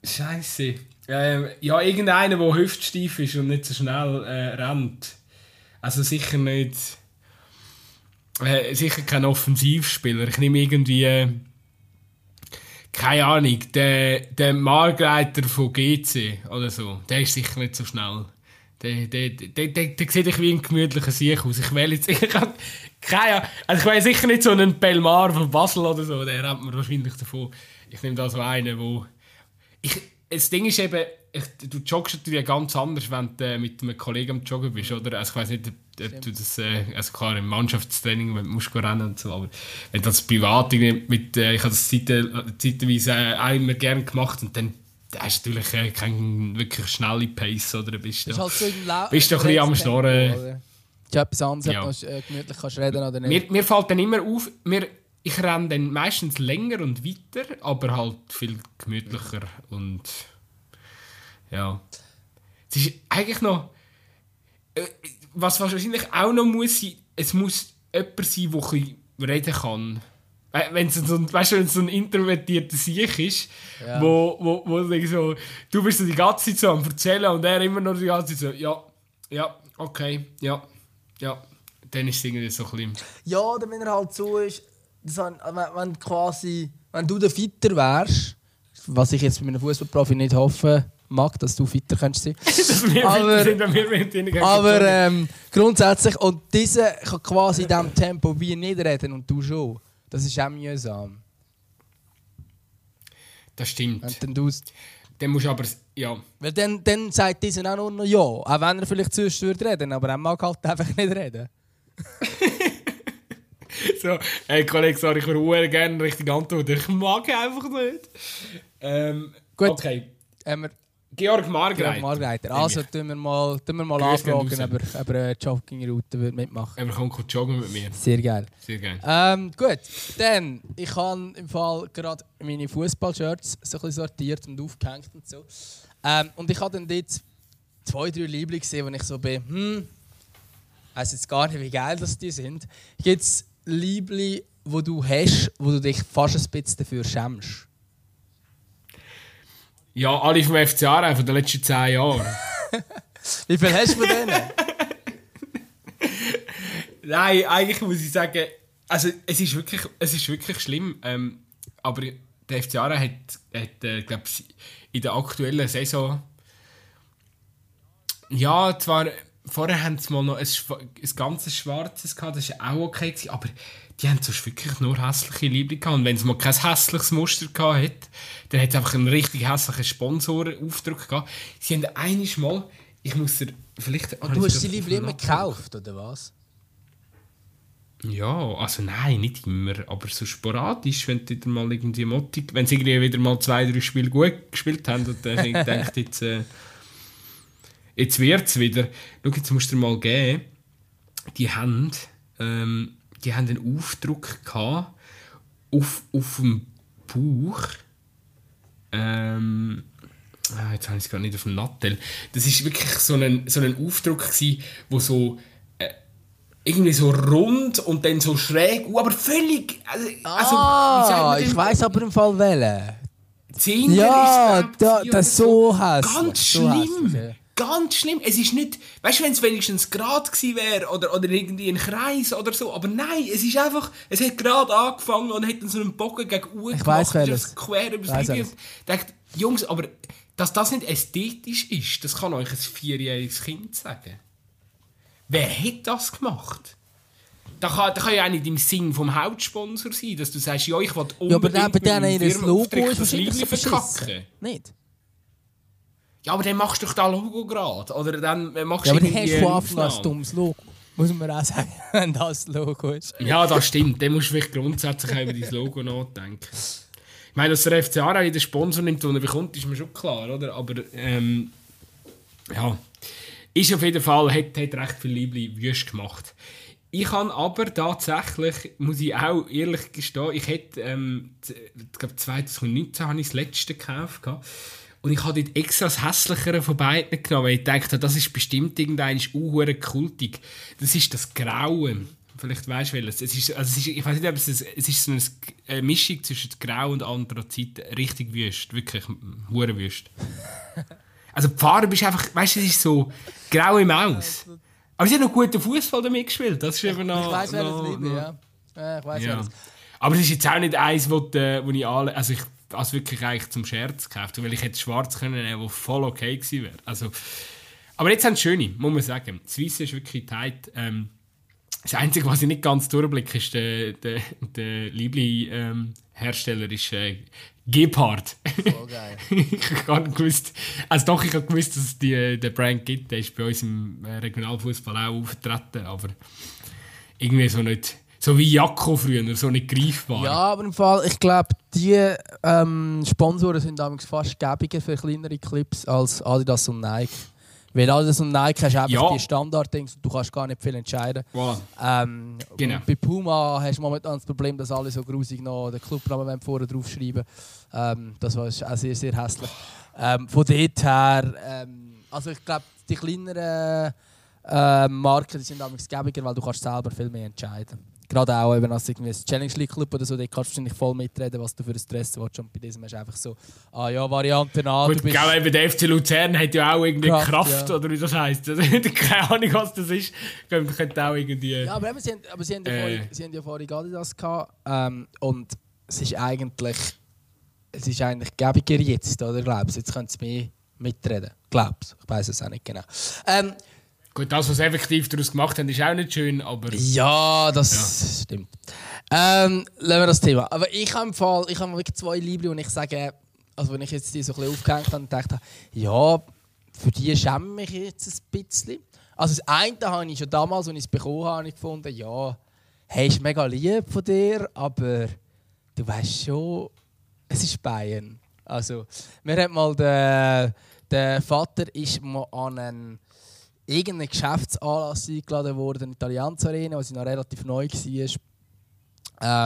Scheiße. Äh, ja, irgendeiner, der hüftsteif ist und nicht so schnell äh, rennt. Also sicher nicht... Äh, sicher kein Offensivspieler. Ich nehme irgendwie... Äh, keine Ahnung, der, der Margreiter von G C oder so, der ist sicher nicht so schnell. Der, der, der, der, der sieht wie ein gemütlicher Sieg aus. Ich will jetzt... Ich habe keine Ahnung. Also ich will sicher nicht so einen Pelmar von Basel oder so, der rennt mir wahrscheinlich davon. Ich nehme da so einen, wo... Ich, das Ding ist eben, ich, du joggst natürlich ganz anders, wenn du mit einem Kollegen am Joggen bist, oder? Also ich weiss nicht, ob, ob du das... Also klar, im Mannschaftstraining, wenn du musst rennen und so, aber wenn du das privat mit... Ich habe das zeitweise auch immer gerne gemacht und dann hast du natürlich keine wirklich schnelle Pace, oder? Bist du bist, halt so La- bist doch ein bisschen am Schnorren. Du etwas anderes, ja. Ob du gemütlich kannst reden oder nicht. Mir, mir fällt dann immer auf... Mir, ich renne dann meistens länger und weiter, aber halt viel gemütlicher und... Ja. Es ist eigentlich noch... Was wahrscheinlich auch noch muss sein, es muss jemand sein, der ein bisschen reden kann. Wenn es so ein, weißt du, wenn es so ein introvertierter Sieg ist, ja. wo, wo, wo so... Du bist so die ganze Zeit so am Erzählen und er immer noch die ganze Zeit so... Ja, ja, okay, ja, ja. Dann ist es irgendwie so ein bisschen... Ja, oder wenn er halt so ist... Das, wenn, quasi, wenn du der Fitter wärst, was ich jetzt bei meinem Fußballprofi nicht hoffe mag, dass du Fitter kannst sein. aber sind, aber ähm, grundsätzlich, und dieser kann quasi in diesem Tempo wie nicht reden und du schon. Das ist auch mühsam. Das stimmt. Dann musst du aber, ja. Weil dann, dann sagt dieser auch nur noch ja, auch wenn er vielleicht zuerst reden, aber er mag halt einfach nicht reden. So, hey Kollege, sorry, ich würde gerne richtig antworten. Ich mag einfach nicht. Ähm, Gut, okay. Ähm, Georg Margreiter. Georg Margreiter. Also, tun wir mal, tun wir mal anfragen, aber, aber eine Jogging-Route würde mitmachen. Aber kommt gut joggen mit mir. Sehr geil. Sehr geil. Ähm, gut, dann, ich habe im Fall gerade meine Fußball-Shirts so ein bisschen sortiert und aufgehängt und so. Ähm, und ich habe dann jetzt zwei, drei Lieblinge gesehen, wo ich so bin, hm, ich weiss jetzt gar nicht, wie geil das die sind. Gibt's Liebli, wo du hast, wo du dich fast ein bisschen dafür schämst? Ja, alle vom F C Aarau von den letzten zehn Jahren. Wie viel hast du von denen? Nein, eigentlich muss ich sagen, also es ist wirklich, es ist wirklich schlimm. Ähm, aber der F C Aarau hat, hat äh, glaube ich, in der aktuellen Saison, ja, zwar... Vorher hatten sie mal noch ein, Schwa- ein ganzes Schwarzes gehabt, das war auch okay, aber die haben sonst wirklich nur hässliche Lieblinge gehabt. Und wenn es mal kein hässliches Muster gehabt hat, dann hat es einfach einen richtig hässlichen Sponsorenaufdruck gehabt. Sie haben einiges Mal, ich muss dir vielleicht... Oh, du hast die Lieblinge immer gekauft, oder was? Ja, also nein, nicht immer, aber so sporadisch, wenn sie mal irgendwie Motti, wenn sie wieder mal zwei, drei Spiele gut gespielt haben und dann denkt jetzt... Äh, Jetzt wird es wieder. Schau, jetzt musst du dir mal geben. Die haben, ähm, die haben einen Aufdruck gehabt auf, auf dem Bauch. Ähm, ah, jetzt habe ich es gar nicht auf dem Nattel. Das war wirklich so ein, so ein Aufdruck, gewesen, wo so äh, irgendwie so rund und dann so schräg, uh, aber völlig... Also, ah, also, ich weiss aber im Fall wählen. Zinger ja, ist da, das ist so, so hässlich. Ganz schlimm. So Ganz schlimm. Es ist nicht, weißt du, wenn es wenigstens gerade gewesen wäre oder, oder irgendwie ein Kreis oder so, aber nein, es ist einfach, es hat gerade angefangen und hat dann so einen Bogen gegen U ich gemacht. Weiss, das quer über das Liegen. Ich dachte, Jungs, aber dass das nicht ästhetisch ist, das kann euch ein vierjähriges Kind sagen. Wer hat das gemacht? Da kann, da kann ja auch nicht im Sinn vom Hauptsponsor sein, dass du sagst, ja, ich will unbedingt ja, aber mit einem Firmenauftritt das Liebling verkacken. Nicht. Ja, aber dann machst du doch das Logo gerade. Oder dann machst ja, aber dann hast du Anfang als dummes Logo. Muss man auch sagen, wenn das Logo ist. Ja, das stimmt. Dann musst du vielleicht grundsätzlich über dein Logo nachdenken. Ich meine, dass der F C Aarau den Sponsor nimmt, den er bekommt, ist mir schon klar, oder? Aber, ähm, ja. Ist auf jeden Fall, hat, hat recht viel Liebling wüst gemacht. Ich habe aber tatsächlich, muss ich auch ehrlich gestehen, ich hätte, ähm, ich glaube zwanzig neunzehn habe ich das letzte gekauft. Und ich habe dort extra das hässlichere von beiden genommen, weil ich dachte, das ist bestimmt irgendein unhuere kultig. Das ist das Graue. Vielleicht weißt du welches. Es ist, also es ist, ich weiß nicht, ob es, es ist so eine Mischung zwischen Grau und Anthrazit. Richtig wüst, wirklich hure wüst. Also die Farbe ist einfach, weißt du, es ist so graue Maus. Aber sie hat noch guten Fußball damit gespielt. Das ist eben noch. Ich weiß wer das liebt, ja. ja. Ich weiß ja. Das. Aber das ist jetzt auch nicht eins, wo, die, wo ich alle, also ich also wirklich eigentlich zum Scherz gekauft, weil ich hätte schwarz können, wo voll okay gewesen wäre. Also, aber jetzt haben sie schöne, muss man sagen. Das Weiße ist wirklich tight. Ähm, das Einzige, was ich nicht ganz durchblicke, ist der, der, der Liebling-Hersteller ähm, ist äh, Gebhardt. So geil. Ich habe gar nicht gewusst. Also doch, ich habe gewusst, dass es die, den Brand gibt. Der ist bei uns im Regionalfußball auch aufgetreten, aber irgendwie so nicht... So wie Jacko früher, so nicht greifbar. Ja, aber im Fall, ich glaube, die ähm, Sponsoren sind damals fast gäbiger für kleinere Clips als Adidas und Nike. Weil Adidas und Nike hast einfach ja. die Standard-Dings und du kannst gar nicht viel entscheiden. Wow. Ähm, genau. Bei Puma hast du momentan das Problem, dass alle so grusig noch den Clubnamen vorne draufschreiben. Ähm, das war auch sehr, sehr hässlich. Ähm, von dort her, ähm, also ich glaube, die kleineren äh, Marken die sind damals gäbiger, weil du kannst selber viel mehr entscheiden. Gerade auch, eben als irgendwie ein Challenge League Club oder so, da kannst du wahrscheinlich voll mitreden, was du für ein Stress willst. Und bei diesem hast du einfach so, ah ja, Variante A, gut, du bist... Gut, der F C Luzern hat ja auch irgendwie Kraft, Kraft ja. oder wie das heisst. Also, keine Ahnung, was das ist. Könnte auch irgendwie... Ja, aber eben, sie haben, aber sie haben äh. ja vorhin ja Adidas gehabt. Ähm, und es ist eigentlich... Es ist eigentlich gäbiger jetzt, oder glaubst du? Jetzt können sie mehr mitreden. Glaubst du? Ich weiss es auch nicht genau. Ähm, Gut, das, was sie effektiv daraus gemacht haben, ist auch nicht schön, aber... Ja, das ja. stimmt. Ähm, lassen wir das Thema. Aber ich habe im Fall, ich habe wirklich zwei Lieblinge und ich sage, also wenn ich jetzt die so ein bisschen aufgehängt habe und dachte, ja, für die schäme ich jetzt ein bisschen. Also das eine habe ich schon damals, als ich es bekommen habe, gefunden, ja, hey, ist mega lieb von dir, aber du weißt schon, es ist Bayern. Also, wir hatten mal, den, der Vater ist mal an einen... irgendein Geschäftsanlass eingeladen worden in der Allianz Arena, was ich noch relativ neu war.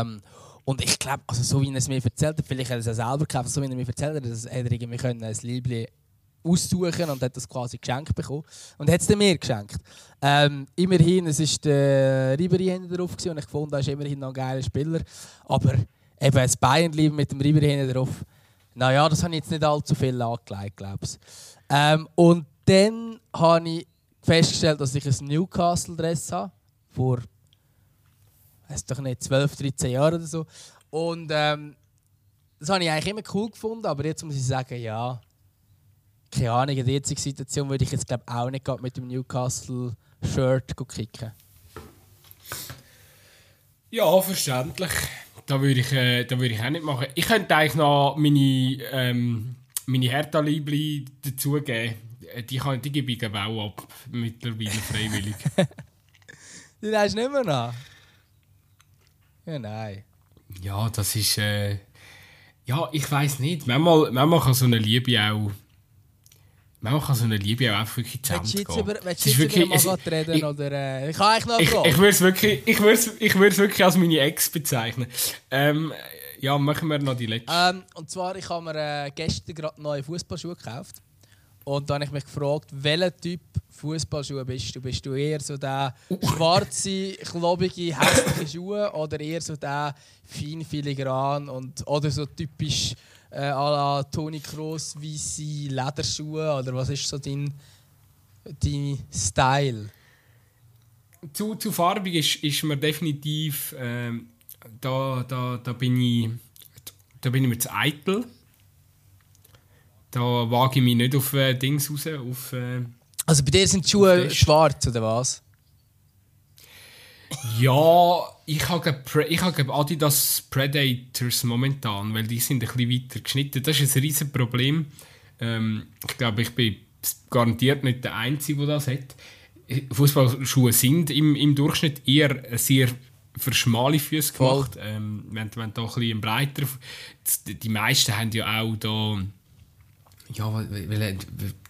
Ähm, und ich glaube, also so wie er es mir erzählt hat, vielleicht hat er es auch selber gekauft, so wie er mir erzählt hat, dass er irgendwie können ein Liebling aussuchen und hat das quasi geschenkt bekommen. Und hat es dann mir geschenkt. Ähm, immerhin, es war der Ribéry drauf und ich fand, er ist immerhin noch ein geiler Spieler. Aber eben ein Bayern-Lieb mit dem Ribéry drauf, naja, das habe ich jetzt nicht allzu viel angelegt, glaube ich. Ähm, und dann habe ich festgestellt, dass ich ein Newcastle-Dress habe, vor weiß doch nicht, zwölf, dreizehn Jahren oder so. Und ähm, das habe ich eigentlich immer cool gefunden, aber jetzt muss ich sagen, ja, keine Ahnung, in der jetzigen Situation würde ich jetzt glaube auch nicht mit dem Newcastle-Shirt kicken. Ja, verständlich. Da würde ich, äh, da würde ich auch nicht machen. Ich könnte eigentlich noch meine, ähm, meine Hertha-Liebli dazugeben. Die, kann, die gebe ich auch ab, mittlerweile freiwillig. Die hast du nicht mehr an? Ja, nein. Ja, das ist... Äh, ja, ich weiss nicht. Manchmal, manchmal kann so eine Liebe auch... Manchmal kann so eine Liebe auch wirklich zusammengehen. Willst du jetzt über mal was reden? Ich, oder, äh, ich kann eigentlich noch fragen. Ich, ich würde es wirklich, ich würd's, ich würd's wirklich als meine Ex bezeichnen. Ähm, ja, machen wir noch die letzte. Ähm, und zwar, ich habe mir äh, gestern gerade neue Fußballschuhe gekauft. Und dann habe ich mich gefragt, welcher Typ Fußballschuhe bist du? Bist du eher so der schwarze, klobige, hässliche Schuhe oder eher so der fein filigran und oder so typisch äh, à la Toni Kroos weisse Lederschuhe? Oder was ist so dein, dein Style? Zu, zu farbig ist, ist mir definitiv äh, da, da, da, bin ich, da bin ich mir zu eitel. Da wage ich mich nicht auf äh, Dings raus. Auf, äh, also bei dir sind die Schuhe schwarz, oder was? Ja, ich habe ich habe Adidas Predators momentan, weil die sind ein bisschen weiter geschnitten. Das ist ein riesen Problem. Ähm, ich glaube, ich bin garantiert nicht der Einzige, der das hat. Fußballschuhe sind im, im Durchschnitt eher sehr... für schmale Füße gemacht. Ähm, wenn wenn da ein bisschen breiter... Die meisten haben ja auch da... Ja, weil, weil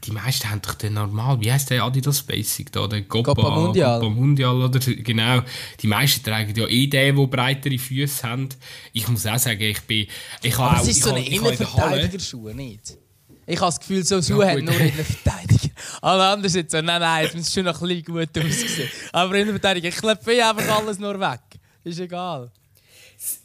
die meisten haben doch den normal, wie heisst der Adidas Basic da, der Copa, Copa Mundial. Copa Mundial oder, genau, die meisten tragen ja eh den, die breitere Füße haben. Ich muss auch sagen, ich bin... Ich aber es ist ich so eine Innenverteidigerschuhe, nicht? Ich habe das Gefühl, so Sue hat nur in der Verteidigung. Alle anderen sind so, nein, nein, es muss schon noch ein bisschen gut aussehen. Aber in der Verteidigung, ich klappe einfach alles nur weg. Ist egal.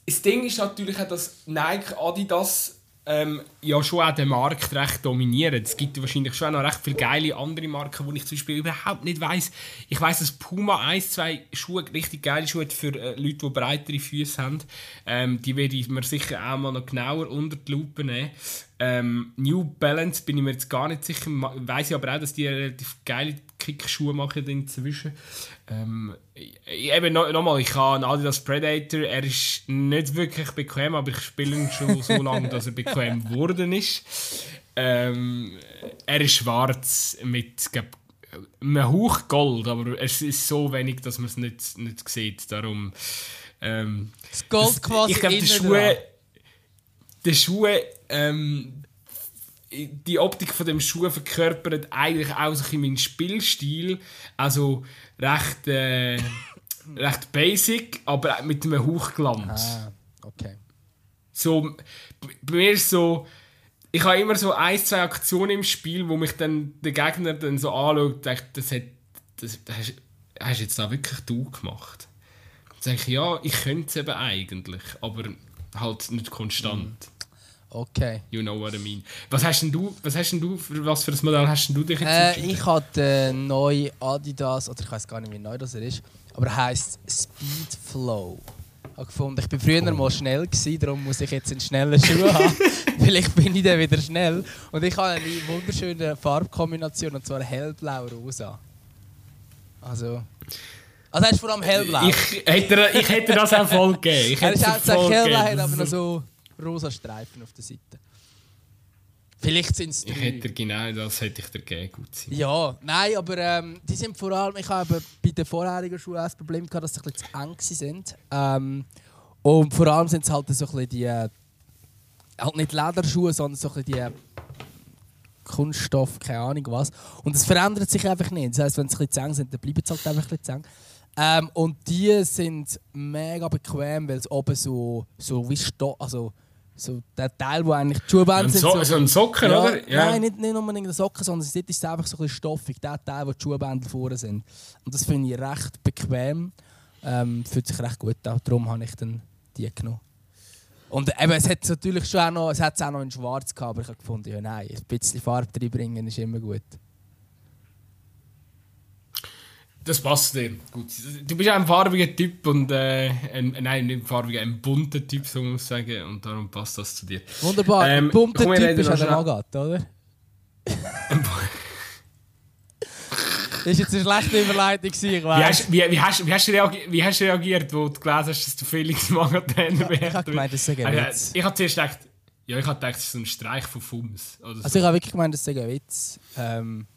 Das Ding ist natürlich auch, dass Nike, Adidas ähm, ja schon auch den Markt recht dominieren. Es gibt wahrscheinlich schon noch recht viele geile andere Marken, die ich zum Beispiel überhaupt nicht weiss. Ich weiss, dass Puma ein, zwei Schuhe, richtig geile Schuhe für äh, Leute, die breitere Füße haben. Ähm, die werde ich mir sicher auch mal noch genauer unter die Lupe nehmen. Ähm, New Balance bin ich mir jetzt gar nicht sicher. Ich weiss aber auch, dass die relativ geile Kickschuhe machen inzwischen. Ähm, eben nochmal, noch ich habe einen Adidas Predator. Er ist nicht wirklich bequem, aber ich spiele ihn schon so lange, dass er bequem geworden ist. Ähm, er ist schwarz mit glaub, einem Hauch Gold, aber es ist so wenig, dass man es nicht, nicht sieht. Darum, ähm, das Gold quasi ich glaube, die Schuhe... Die Schuhe ähm, die Optik von dem Schuh verkörpert eigentlich auch so ein bisschen meinen Spielstil. Also recht, äh, recht basic, aber mit einem Hauchglanz. Ah, okay. So, bei mir ist so, ich habe immer so ein, zwei Aktionen im Spiel, wo mich dann der Gegner dann so anschaut und denkt, das, hat, das, das hast, hast jetzt da wirklich du gemacht. Dann sage ich, ja, ich könnte es eben eigentlich, aber halt nicht konstant. Mm. Okay. You know what I mean. Was hast denn du, was hast denn du, was für ein Modell hast denn du dich jetzt entschieden? Äh, ich hatte äh, neu Adidas, oder ich weiß gar nicht, wie neu das er ist, aber er heisst Speedflow. Ich gefunden, ich war früher oh. mal schnell, gewesen, darum muss ich jetzt einen schnellen Schuh haben, weil ich bin nicht wieder schnell. Und ich habe eine wunderschöne Farbkombination, und zwar hellblau-rosa. Also... Also er ist vor allem hellblau. Ich hätte, ich hätte das auch voll gegeben. Ich er ist auch so hellblau, hat aber noch so rosa Streifen auf der Seite. Vielleicht sind es drei. Ich hätte genau das hätte ich dir gegeben, Gutzi. Ja, nein, aber ähm, die sind vor allem... Ich habe bei den vorherigen Schuhen das Problem gehabt, dass sie ein bisschen zu eng sind. Ähm, und vor allem sind es halt so ein bisschen die... Äh, halt nicht Lederschuhe, sondern so ein bisschen die... Äh, Kunststoff, keine Ahnung was. Und es verändert sich einfach nicht. Das heisst, wenn sie ein bisschen zu eng sind, dann bleiben sie halt einfach ein bisschen zu eng. Ähm, und die sind mega bequem, weil es oben so, so wie Stoff, also so der Teil, wo eigentlich die Schuhbänder sind. So, so, so ein Socken, ja, oder? Ja. Nein, nicht, nicht nur ein Socken, sondern dort ist es einfach so ein bisschen stoffig, der Teil, wo die Schuhbänder vorne sind. Und das finde ich recht bequem. Ähm, fühlt sich recht gut an. Darum habe ich dann die genommen. Und eben, es hat es natürlich schon auch noch, es hat's auch noch in Schwarz gehabt, aber ich habe gefunden, ja nein, ein bisschen Farbe reinbringen ist immer gut. Das passt dir gut. Du bist auch ein farbiger Typ und äh, ein, nein, nicht ein farbiger, ein bunter Typ, so muss ich sagen, und darum passt das zu dir. Wunderbar, ähm, ein bunter komm, Typ ist ja der Magat, oder? Das war jetzt eine schlechte Überleitung, ich weiss. Wie, wie, wie, hast, wie, hast reagiert, wie hast du reagiert, wo du gelesen hast, dass du Felix Magatrainer wärst? Ja, ich habe gemeint, das ist ein Witz. Ich habe zuerst gedacht, ja, ich hab gedacht, das ist ein Streich von Fums. Oder also so. Ich habe wirklich gemeint, das ist ein Witz. Ähm,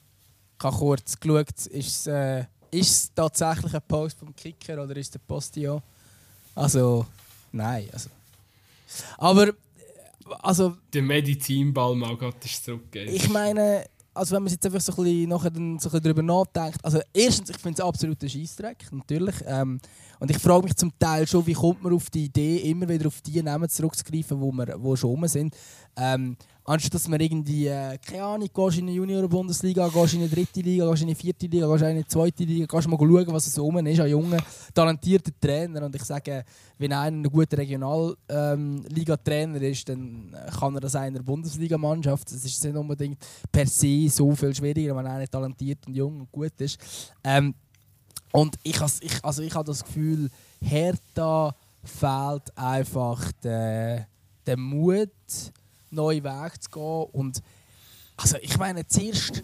ich habe kurz geschaut, ist es, äh, ist es tatsächlich ein Post vom Kicker oder ist der Postio? Also, nein. Also. Aber, also... Der Medizinball-Magat ist zurückgegeben. Ich meine... Also wenn man jetzt einfach so ein bisschen nachher dann so ein bisschen darüber nachdenkt, also erstens, ich finde es absolut ein Scheissdreck, natürlich. Ähm, und ich frage mich zum Teil schon, wie kommt man auf die Idee, immer wieder auf die Namen zurückzugreifen, wo wir wo schon rum sind. Ähm, anstatt dass man irgendwie, äh, keine Ahnung, gehst in die Junioren-Bundesliga, gehst in die dritte Liga, gehst in die vierte Liga, gehst in die zweite Liga, gehst mal schauen, was so rum ist an jungen, talentierten Trainern. Und ich sage, wenn einer ein guter Regionalliga-Trainer ist, dann kann er das in einer Bundesliga-Mannschaft. Das ist nicht unbedingt per se so viel schwieriger, wenn einer talentiert und jung und gut ist. Ähm, und ich, ich, also ich habe das Gefühl, Hertha fehlt einfach der, der Mut, neuen Weg zu gehen. Und also ich meine, zuerst,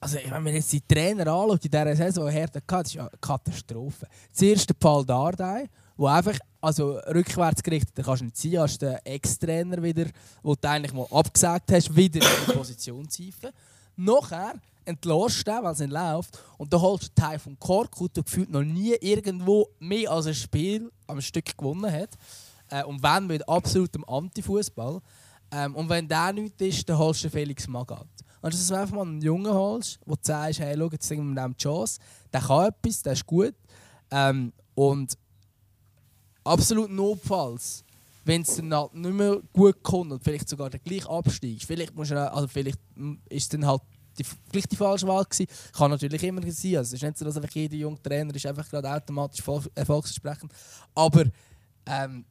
also wenn man jetzt die Trainer anschaut, in dieser Saison, die Hertha hatte, das ist eine Katastrophe. Zuerst der Paul Dardai, der einfach also rückwärts gerichtet, da kannst du nicht sein, hast den Ex-Trainer wieder, wo du eigentlich mal abgesagt hast, wieder in die Position zu ziehen. Nachher entlässt er, weil es nicht läuft, und dann holst du den Teil von Korkut, der gefühlt noch nie irgendwo mehr als ein Spiel am Stück gewonnen hat. Äh, und wenn mit absolutem Anti-Fußball. Ähm, und wenn der nichts ist, dann holst du Felix Magath. Anstatt dass du einfach mal einen Jungen holst, wo du sagst, hey, schau, jetzt singen wir dem die Chance, der kann etwas, der ist gut. Ähm, und absolut notfalls wenn es dann halt nicht mehr gut kommt und vielleicht sogar der gleiche absteigt, vielleicht, musst du, also vielleicht ist dann halt die, vielleicht die falsche Wahl gewesen. Kann natürlich immer sein. Also es ist nicht so, dass einfach jeder junge Trainer ist einfach gerade automatisch erfolgsversprechend. Aber ähm,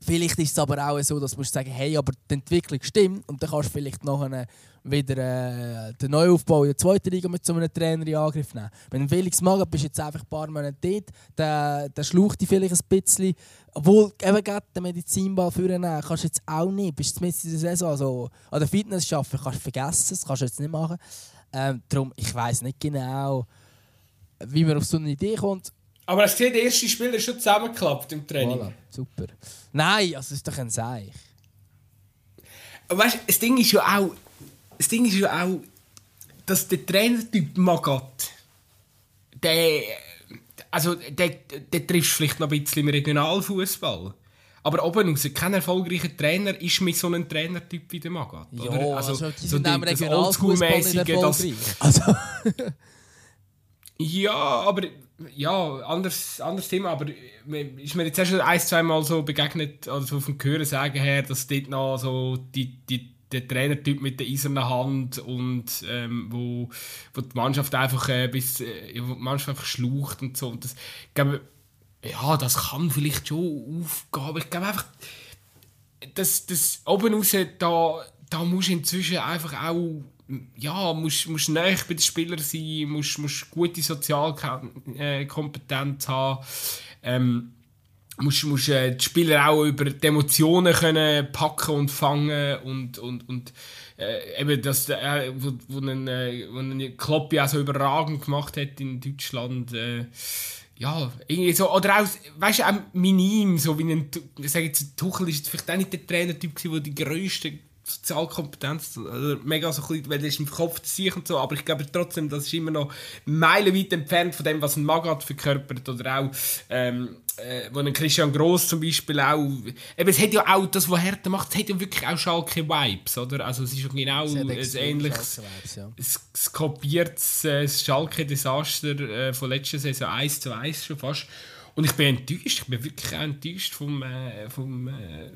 vielleicht ist es aber auch so, dass du musst sagen, hey, aber die Entwicklung stimmt und dann kannst du vielleicht nachher wieder äh, den Neuaufbau in der zweiten Liga mit so einem Trainer in Angriff nehmen. Wenn Felix Magath bist jetzt einfach ein paar Monate dort, der, der schlaucht dich vielleicht ein bisschen. Obwohl, eben gerade den Medizinball vornehmen kannst du jetzt auch nicht. Bist du zumindest in der Saison also, an der Fitness arbeiten, kannst du vergessen, das kannst du jetzt nicht machen. Ähm, darum, ich weiss nicht genau, wie man auf so eine Idee kommt. Aber hast du gesehen, der erste Spieler ist schon zusammengeklappt im Training. Voilà, super. Nein, also ist doch ein Seich. Weißt du, das Ding ist ja auch, das Ding ist ja auch, dass der Trainertyp Magath, der, also der, der trifft vielleicht noch ein bisschen im Regionalfußball. Aber oben raus, kein erfolgreicher Trainer ist mit so einem Trainertyp wie der Magath. Ja, oder? Also, also die sind so die, das Oldschool-mäßige, das... Also. Ja, aber... Ja, anderes, anderes Thema, aber ist mir jetzt erst ein, zwei Mal so begegnet, also vom Gehören sagen her, dass dort noch so die, die, der Trainertyp mit der eisernen Hand und ähm, wo, wo die Mannschaft einfach äh, bis, äh, wo die Mannschaft einfach schlucht und so. Und das, ich glaube, ja, das kann vielleicht schon aufgehen. Ich glaube einfach, dass das oben raus, da, da musst du inzwischen einfach auch... Ja, musst, musst näher bei den Spielern sein, musst, musst gute Sozialkompetenz haben, ähm, musst, musst äh, die Spieler auch über die Emotionen können packen und fangen und, und, und äh, eben das, äh, wo, wo ein äh, Klopp ja so überragend gemacht hat in Deutschland, äh, ja, irgendwie so, oder auch, weißt du, auch minim, so wie ein, ich sage jetzt, Tuchel ist vielleicht auch nicht der Trainertyp gewesen, der die grösste Sozialkompetenz, also mega so ein bisschen, weil das im Kopf zu sich und so, aber ich glaube trotzdem, das ist immer noch meilenweit entfernt von dem, was ein Magath verkörpert oder auch, ähm, äh, wo ein Christian Gross zum Beispiel auch, eben es hat ja auch, das, was Hertha macht, es hat ja wirklich auch Schalke-Vibes, oder? Also es ist ja genau ein ähnliches, ja. Es kopiert das äh, Schalke-Desaster äh, von letzter Saison eins zu eins schon fast. Und ich bin enttäuscht, ich bin wirklich auch enttäuscht vom, äh, vom, äh,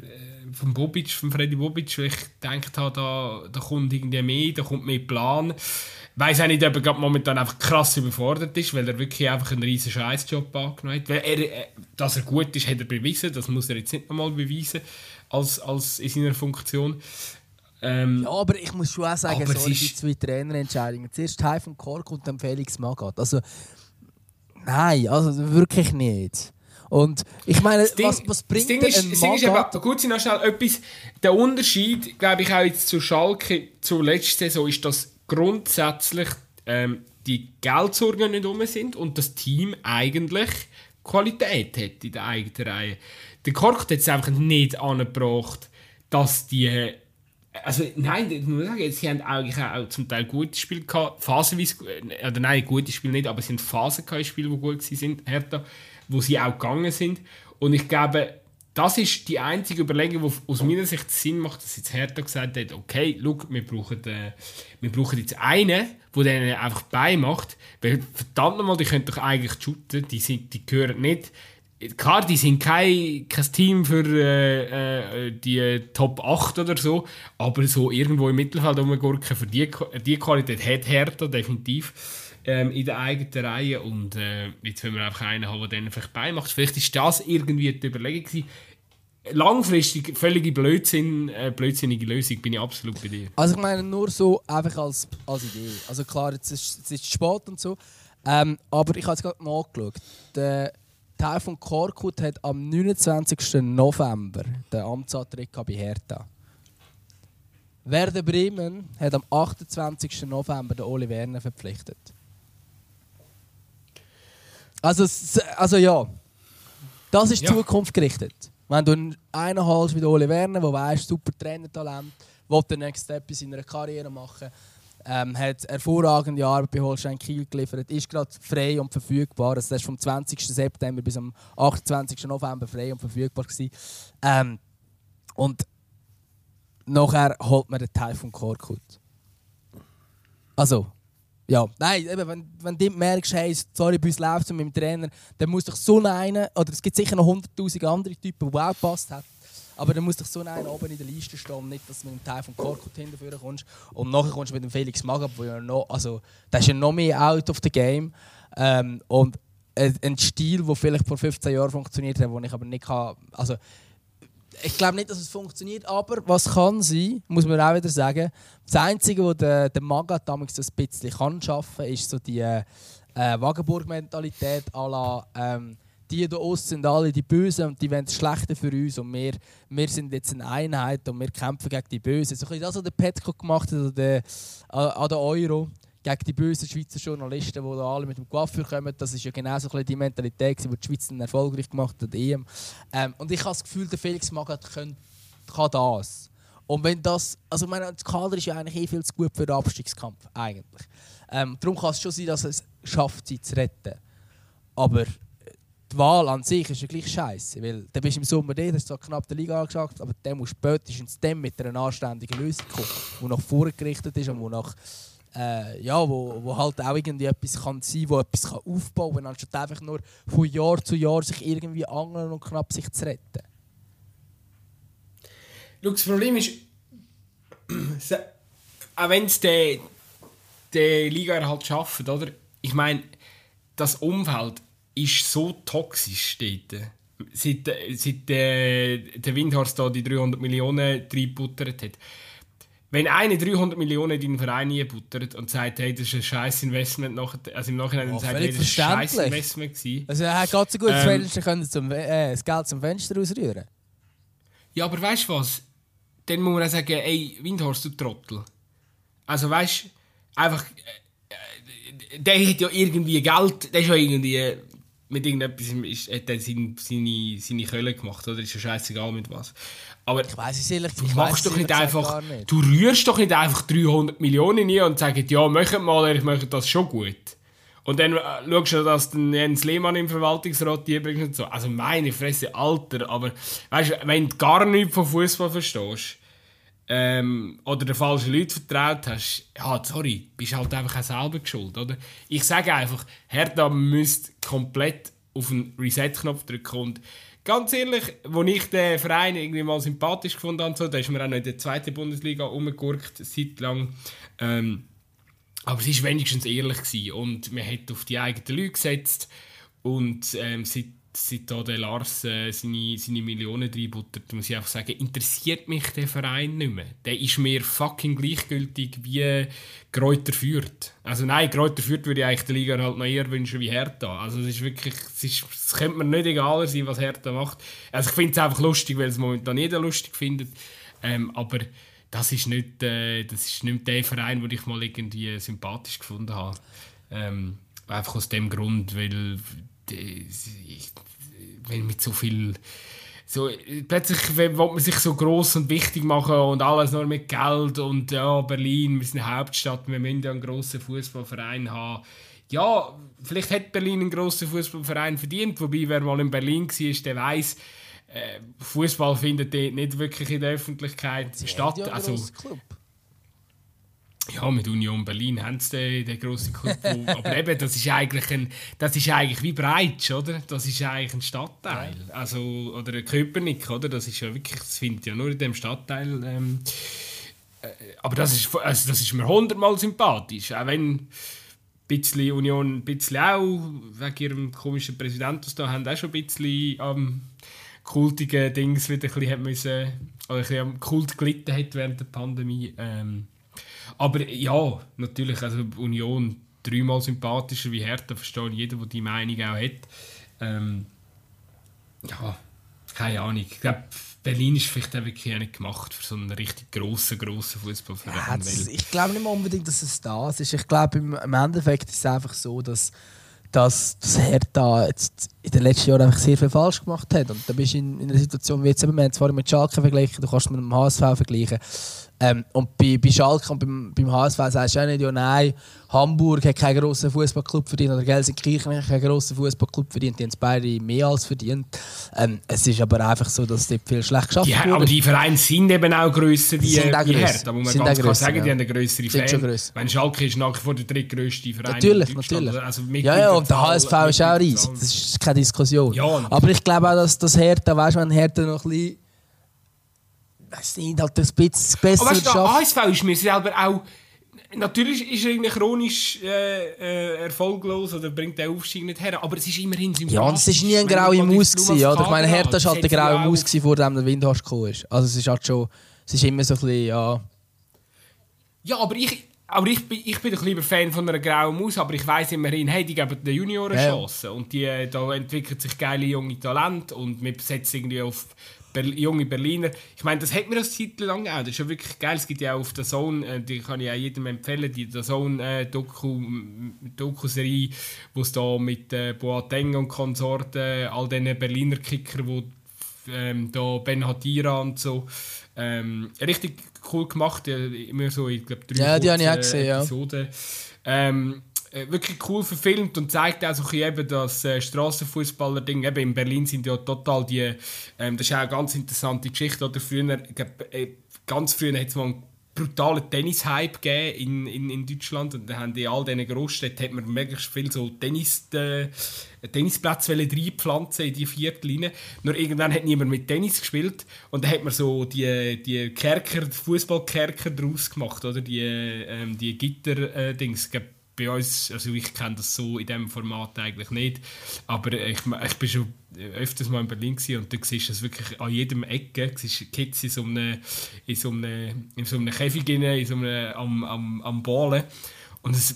vom Bobic, vom Freddy Bobic, weil ich gedacht habe, da, da kommt irgendwie mehr, da kommt mehr Plan. Ich weiss auch nicht, ob er gerade momentan einfach krass überfordert ist, weil er wirklich einfach einen riesen Scheißjob angenommen hat. Weil er, äh, dass er gut ist, hat er bewiesen, das muss er jetzt nicht nochmal beweisen, als, als in seiner Funktion. Ähm, ja, aber ich muss schon auch sagen, so die zwei Trainerentscheidungen. Zuerst Heif und Kork und dann Felix Magath. Also, nein, also wirklich nicht. Und ich meine, Ding, was, was bringt ein Magath? Das Ding ist, Magath? Ist aber, gut, noch schnell etwas. Der Unterschied, glaube ich, auch jetzt zu Schalke zur letzten Saison ist, dass grundsätzlich ähm, die Geldsorgen nicht rum sind und das Team eigentlich Qualität hat in der eigenen Reihe. Der Kork hat es einfach nicht angebracht, dass die... Also nein, ich muss sagen, sie haben eigentlich auch zum Teil gute Spiele gehabt, phasenweise, oder nein, gute Spiele nicht, aber es sind Phasen gehabt, Spiele, die gut waren, Hertha, wo sie auch gegangen sind. Und ich glaube, das ist die einzige Überlegung, die aus meiner Sicht Sinn macht, dass jetzt Hertha gesagt hat, okay, schau, wir brauchen, äh, wir brauchen jetzt einen, der denen einfach beimacht, weil verdammt nochmal, die können doch eigentlich shooten, die, sind, die gehören nicht... Klar, die sind kein, kein Team für äh, äh, die Top acht oder so, aber so irgendwo im Mittelfeld rumgurken, für die, die Qualität hat Hertha definitiv ähm, in der eigenen Reihe. Und äh, jetzt wollen wir einfach einen haben, der denen vielleicht beimacht. Vielleicht war das irgendwie die Überlegung gewesen. Langfristig völlige Blödsinn, äh, blödsinnige Lösung, bin ich absolut bei dir. Also ich meine nur so einfach als, als Idee. Also klar, jetzt ist, jetzt ist es spät und so, ähm, aber ich habe es gerade nachgeschaut. Der Teil von Korkut hat am neunundzwanzigsten November den Amtsantritt bei Hertha. Werder Bremen hat am achtundzwanzigsten November den Oli Werner verpflichtet. Also, also ja, das ist ja Zukunft gerichtet. Wenn du einen holst mit Oli Werner, der weisst, super Trainertalent, will den nächsten Step in seiner Karriere machen. Ähm, hat hervorragende Arbeit bei Holstein Kiel geliefert, ist gerade frei und verfügbar. Also das war vom zwanzigsten September bis am achtundzwanzigsten November frei und verfügbar gewesen. Ähm, und nachher holt man den Teil von Korkut. Also, ja. Nein, eben, wenn, wenn du merkst, hey, sorry, bei uns läuft es mit dem Trainer, dann muss doch so einen, oder es gibt sicher noch hunderttausend andere Typen, die auch gepasst haben. Aber dann muss doch so einer oben in der Liste stehen, nicht, dass du mit dem Teil von Korkut hinterführen kommst. Und nachher kommst du mit dem Felix Magath, wo ja noch, also, der ist ja noch mehr out of the game. Ähm, und äh, ein Stil, der vielleicht vor fünfzehn Jahren funktioniert hat, den ich aber nicht kann. Also, ich glaube nicht, dass es funktioniert, aber was kann sein, muss man auch wieder sagen. Das Einzige, was der, der Magath damals ein bisschen kann schaffen kann, ist so die äh, Wagenburg-Mentalität à la ähm, «Die da aussen sind alle die Bösen und die wollen das Schlechte für uns und wir, wir sind jetzt eine Einheit und wir kämpfen gegen die Bösen». So ein bisschen das, was der Petko gemacht hat an der, an der Euro. Gegen die bösen Schweizer Journalisten, die alle mit dem Coiffeur kommen, das war ja genau so die Mentalität, die die Schweiz erfolgreich gemacht hat. Ähm, und ich habe das Gefühl, der Felix Magath kann das. Und wenn das, also ich meine, das Kader ist ja eigentlich eh viel zu gut für den Abstiegskampf. Eigentlich. Ähm, darum kann es schon sein, dass es schafft, sie zu retten. Aber die Wahl an sich ist ja gleich scheiße, weil du bist im Sommer da, hast zwar knapp die Liga angeschaut, aber dann musst du spätestens dann mit einer anständigen Lösung kommen, die nach vorne gerichtet ist und die nach Äh, ja, wo, wo halt auch irgendwie etwas kann sein kann, wo etwas kann aufbauen kann, anstatt einfach nur von Jahr zu Jahr sich irgendwie angeln und knapp sich zu retten. Schau, das Problem ist, auch wenn es die, die Liga halt schafft, oder? Ich meine, das Umfeld ist so toxisch dort. Seit, seit äh, der Windhorst da die dreihundert Millionen reingebuttert hat. Wenn einer dreihundert Millionen in den Verein einbuttert und sagt, hey, das ist ein scheiß Investment, nachher, also im Nachhinein oh, sagt, hey, das war ein scheiß Investment. Also er hat ganz so gut, ähm, das, können zum, äh, das Geld zum Fenster ausrühren. Ja, aber weißt du was? Dann muss man auch sagen, ey, Windhorst, du Trottel. Also weißt du, einfach, äh, der hat ja irgendwie Geld, der ist ja irgendwie, äh, mit irgendetwas ist, hat er seine, seine, seine Kölle gemacht, oder? Ist ja scheißegal mit was. Aber ich weiss es ehrlich, du ich machst doch nicht einfach, nicht. Du rührst doch nicht einfach dreihundert Millionen rein und sagst, ja, möchtet mal, ich möchte das schon gut. Und dann äh, schaust du, dass Jens Lehmann im Verwaltungsrat die übrigens und so. Also meine Fresse, Alter, aber weißt du, wenn du gar nichts von Fußball verstehst ähm, oder den falschen Leuten vertraut hast, ja, sorry, bist halt einfach auch selber schuld, oder? Ich sage einfach, Hertha müsste komplett auf den Reset-Knopf drücken und ganz ehrlich, als ich den Verein irgendwie mal sympathisch gefunden habe, so, da ist mir auch noch in der zweiten Bundesliga rumgegurkt, zeitlang. Ähm, aber es war wenigstens ehrlich gewesen. Und man hat auf die eigenen Leute gesetzt. Und ähm, seit, seit da der Lars äh, seine, seine Millionen reinbuttert, muss ich einfach sagen, interessiert mich der Verein nicht mehr. Der ist mir fucking gleichgültig wie äh, Greuther Fürth. Also nein, Greuther Fürth würde ich eigentlich der Liga halt noch eher wünschen wie Hertha. Also es ist wirklich, es, ist, es könnte mir nicht egaler sein, was Hertha macht. Also ich finde es einfach lustig, weil es momentan jeder lustig findet. Ähm, aber das ist, nicht, äh, das ist nicht der Verein, den ich mal irgendwie sympathisch gefunden habe. Ähm, einfach aus dem Grund, weil wenn mit so viel so, plötzlich will man sich so gross und wichtig machen und alles nur mit Geld und ja, Berlin, wir sind eine Hauptstadt, wir müssen ja einen grossen Fußballverein haben. Ja, vielleicht hat Berlin einen grossen Fußballverein verdient, wobei wer mal in Berlin war, der weiss, äh, Fußball findet nicht wirklich in der Öffentlichkeit Sie statt. Also, Club. Ja, mit Union Berlin haben sie den, den grossen Club. Aber eben, das ist eigentlich ein, das ist eigentlich wie Breitsch, oder? Das ist eigentlich ein Stadtteil. Also, oder ein Köpenick, oder? Das ist ja wirklich, das findet ja nur in dem Stadtteil. Ähm, äh, aber das ist, also das ist mir hundertmal sympathisch. Auch wenn ein bisschen Union, ein bisschen auch, wegen ihrem komischen Präsidenten da, haben auch schon ein bisschen am ähm, kultigen Dings wieder ein bisschen am Kult gelitten hat während der Pandemie. Ähm, Aber ja, natürlich, also Union dreimal sympathischer wie Hertha, verstehe ich jeden, der die Meinung auch hat. Ähm, ja, keine Ahnung. Ich glaube, Berlin ist vielleicht auch wirklich auch nicht gemacht für so einen richtig grossen, grossen Fußballverein. Ja, ich glaube nicht mal unbedingt, dass es das ist. Ich glaube, im Endeffekt ist es einfach so, dass, dass, dass Hertha jetzt in den letzten Jahren einfach sehr viel falsch gemacht hat. Und da bist du in, in einer Situation, wie jetzt eben, wir haben zwar mit Schalke verglichen, du kannst es mit dem H S V vergleichen. Ähm, und bei, bei Schalke und beim, beim H S V sagst du auch nicht, ja nein, Hamburg hat keinen grossen Fußballclub verdient oder Gelsenkirchen hat keinen grossen Fußballclub verdient, die haben es beide mehr als verdient. Ähm, es ist aber einfach so, dass dort viel schlecht geschafft wurde. Ja, aber die Vereine sind eben auch grösser wie Hertha, wo man sind ganz klar sagen, ja. Die haben eine grössere Fan. Wenn Schalke ist nach wie vor der drittgrösste Verein natürlich, in Deutschland. Natürlich. Also ja, ja, und der H S V ist auch riesig, das ist keine Diskussion. Ja, aber ich glaube auch, dass, dass Hertha, weißt du, wenn Hertha noch ein bisschen es sind halt ein bisschen besser. Aber weißt du, der A S V ist mir selber auch... Natürlich ist er irgendwie chronisch äh, äh, erfolglos oder bringt den Aufstieg nicht her, aber es ist immerhin sympathisch. Ja, und es war nie ein grauer Maus. Ich meine, Hertha war halt der graue Maus, vor dem der Windhorst gekommen ist. Also es ist halt schon... Es ist immer so ein bisschen... Ja, ja aber ich... Aber ich bin, ich bin doch lieber Fan von einer grauen Maus, aber ich weiss immerhin, hey, die geben den Junioren eine Chance. Und die, da entwickeln sich geile junge Talente und wir setzen irgendwie auf Berl- junge Berliner. Ich meine, das hat mir das Titel lang auch. Das ist ja wirklich geil. Es gibt ja auch auf der Zone, die kann ich auch jedem empfehlen, die der Zone-Doku-Serie, wo es da mit Boateng und Konsorten, all diesen Berliner Kicker, die ähm, da Ben Hatira und so, ähm, richtig cool gemacht, immer so, ich glaube, drei ja, die kurze, habe ich auch gesehen, Episoden. Ja. Ähm, wirklich cool verfilmt und zeigt auch so eben das äh, Strassenfußballer-Ding. Eben in Berlin sind ja total die, ähm, das ist auch eine ganz interessante Geschichte, oder früher, ich glaub, äh, ganz früher hat es mal einen brutalen Tennis-Hype gegeben in, in, in Deutschland und da haben die all diesen Großstädten, hat man möglichst viel so Tennis, äh, Tennisplätze reinpflanzen in die Viertel. Nur irgendwann hat niemand mit Tennis gespielt und dann hat man so die, die Kerker, Fußballkerker draus gemacht, oder? Die, ähm, die Gitter-Dings. Äh, bei uns, also ich kenne das so in diesem Format eigentlich nicht, aber ich, ich bin schon öfters mal in Berlin gewesen und da siehst du es wirklich an jedem Ecke, siehst Kids in so einem, in so einem, in so einem Käfig rein, in so einem, am, am, am Ballen. Und das,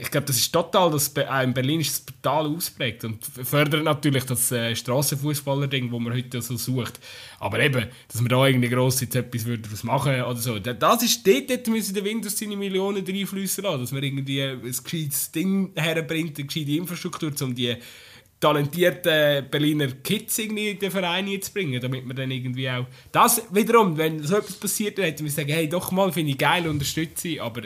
ich glaube, das ist total, das, auch in Berlin ist es total ausprägt und fördert natürlich das äh, Strassenfußballer-Ding, das man heute so sucht. Aber eben, dass man da irgendwie gross jetzt etwas daraus machen würde oder so, das ist dort, dort müssen der Winter seine Millionen reinfliessen lassen, dass man irgendwie ein gescheites Ding herbringt, eine gescheite Infrastruktur, um die talentierten Berliner Kids irgendwie in den Verein zu bringen, damit man dann irgendwie auch... Das wiederum, wenn so etwas passiert, dann hätte man sagen, hey, doch mal, finde ich geil, unterstütze ich, aber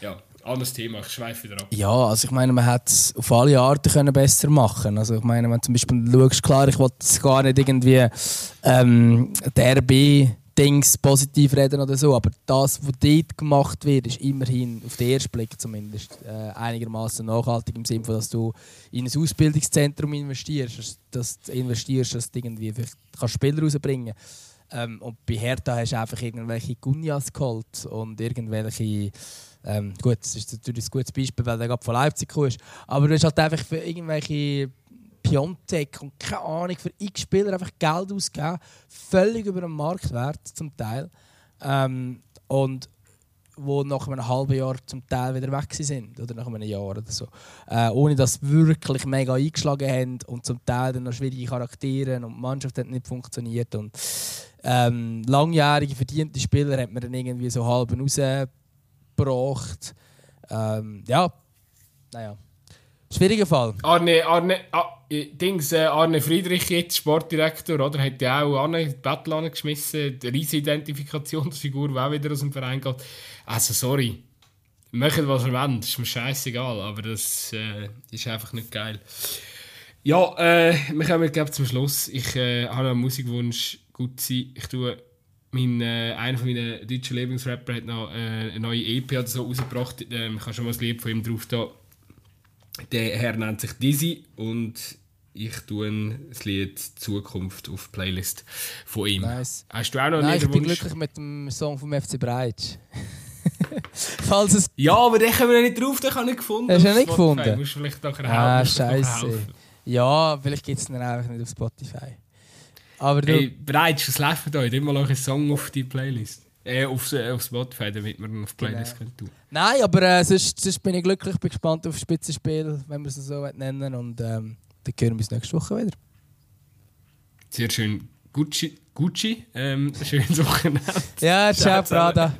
ja... Anderes Thema, ich schweife wieder ab. Ja, also ich meine, man hätte es auf alle Arten können besser machen. Also ich meine, wenn du zum Beispiel schaust, klar, ich wollte es gar nicht irgendwie ähm, der R B-Dings positiv reden oder so, aber das, was dort gemacht wird, ist immerhin, auf den ersten Blick zumindest, äh, einigermaßen nachhaltig im Sinne von, dass du in ein Ausbildungszentrum investierst, dass du investierst, dass du irgendwie vielleicht Spieler rausbringen kannst. Ähm, und bei Hertha hast du einfach irgendwelche Gunjas geholt und irgendwelche... Ähm, gut, das ist natürlich ein gutes Beispiel, weil der gerade von Leipzig gekommen ist. Aber du hast halt einfach für irgendwelche Piontek und keine Ahnung, für x Spieler einfach Geld ausgegeben. Völlig über den Marktwert zum Teil. Ähm, und wo nach einem halben Jahr zum Teil wieder weg sind. Oder nach einem Jahr oder so. Äh, ohne dass sie wirklich mega eingeschlagen haben und zum Teil dann noch schwierige Charaktere und die Mannschaft hat nicht funktioniert. Und, ähm, langjährige verdiente Spieler hat man dann irgendwie so halb raus gebracht. Ähm, ja, naja. Schwieriger Fall. Arne, Arne, ah, Dings, äh, Arne Friedrich, jetzt Sportdirektor, oder? Hat ja auch Arne in den Battle angeschmissen. Die Riesen-Identifikationsfigur, die auch wieder aus dem Verein geht. Also, sorry. Möchtet, was ihr wollt. Ist mir scheißegal, aber das äh, ist einfach nicht geil. Ja, äh, wir kommen, glaube ich, zum Schluss. Ich äh, habe noch einen Musikwunsch. Gutzi, ich tue... Mein, äh, einer von meinen deutschen Lieblingsrapper hat noch äh, eine neue E P oder so rausgebracht. Ähm, ich habe schon mal ein Lied von ihm drauf da. Der Herr nennt sich Dizzy und ich tue das Lied Zukunft auf die Playlist von ihm. Nice. Hast du auch noch einen Nein, ich bin glücklich mit dem Song vom F C Breitsch. Falls es ja, aber den haben wir nicht drauf, den habe ich gefunden. Hast du nicht gefunden? Du musst vielleicht nachher helfen. Ah, scheiße. Ja, vielleicht gibt es ihn einfach nicht auf Spotify. Aber du hey, Breitsch, was läuft euch? Immer noch einen Song auf die Playlist. Äh, auf, äh, auf Spotify, damit wir ihn auf die Playlist genau. tun. Nein, aber äh, sonst, sonst bin ich glücklich, bin gespannt auf das Spitzenspiel, wenn wir es so nennen. Und ähm, dann hören wir uns nächste Woche wieder. Sehr schön. Gucci, Gucci ähm, schönes Wochenende. Ja, ciao, Prada.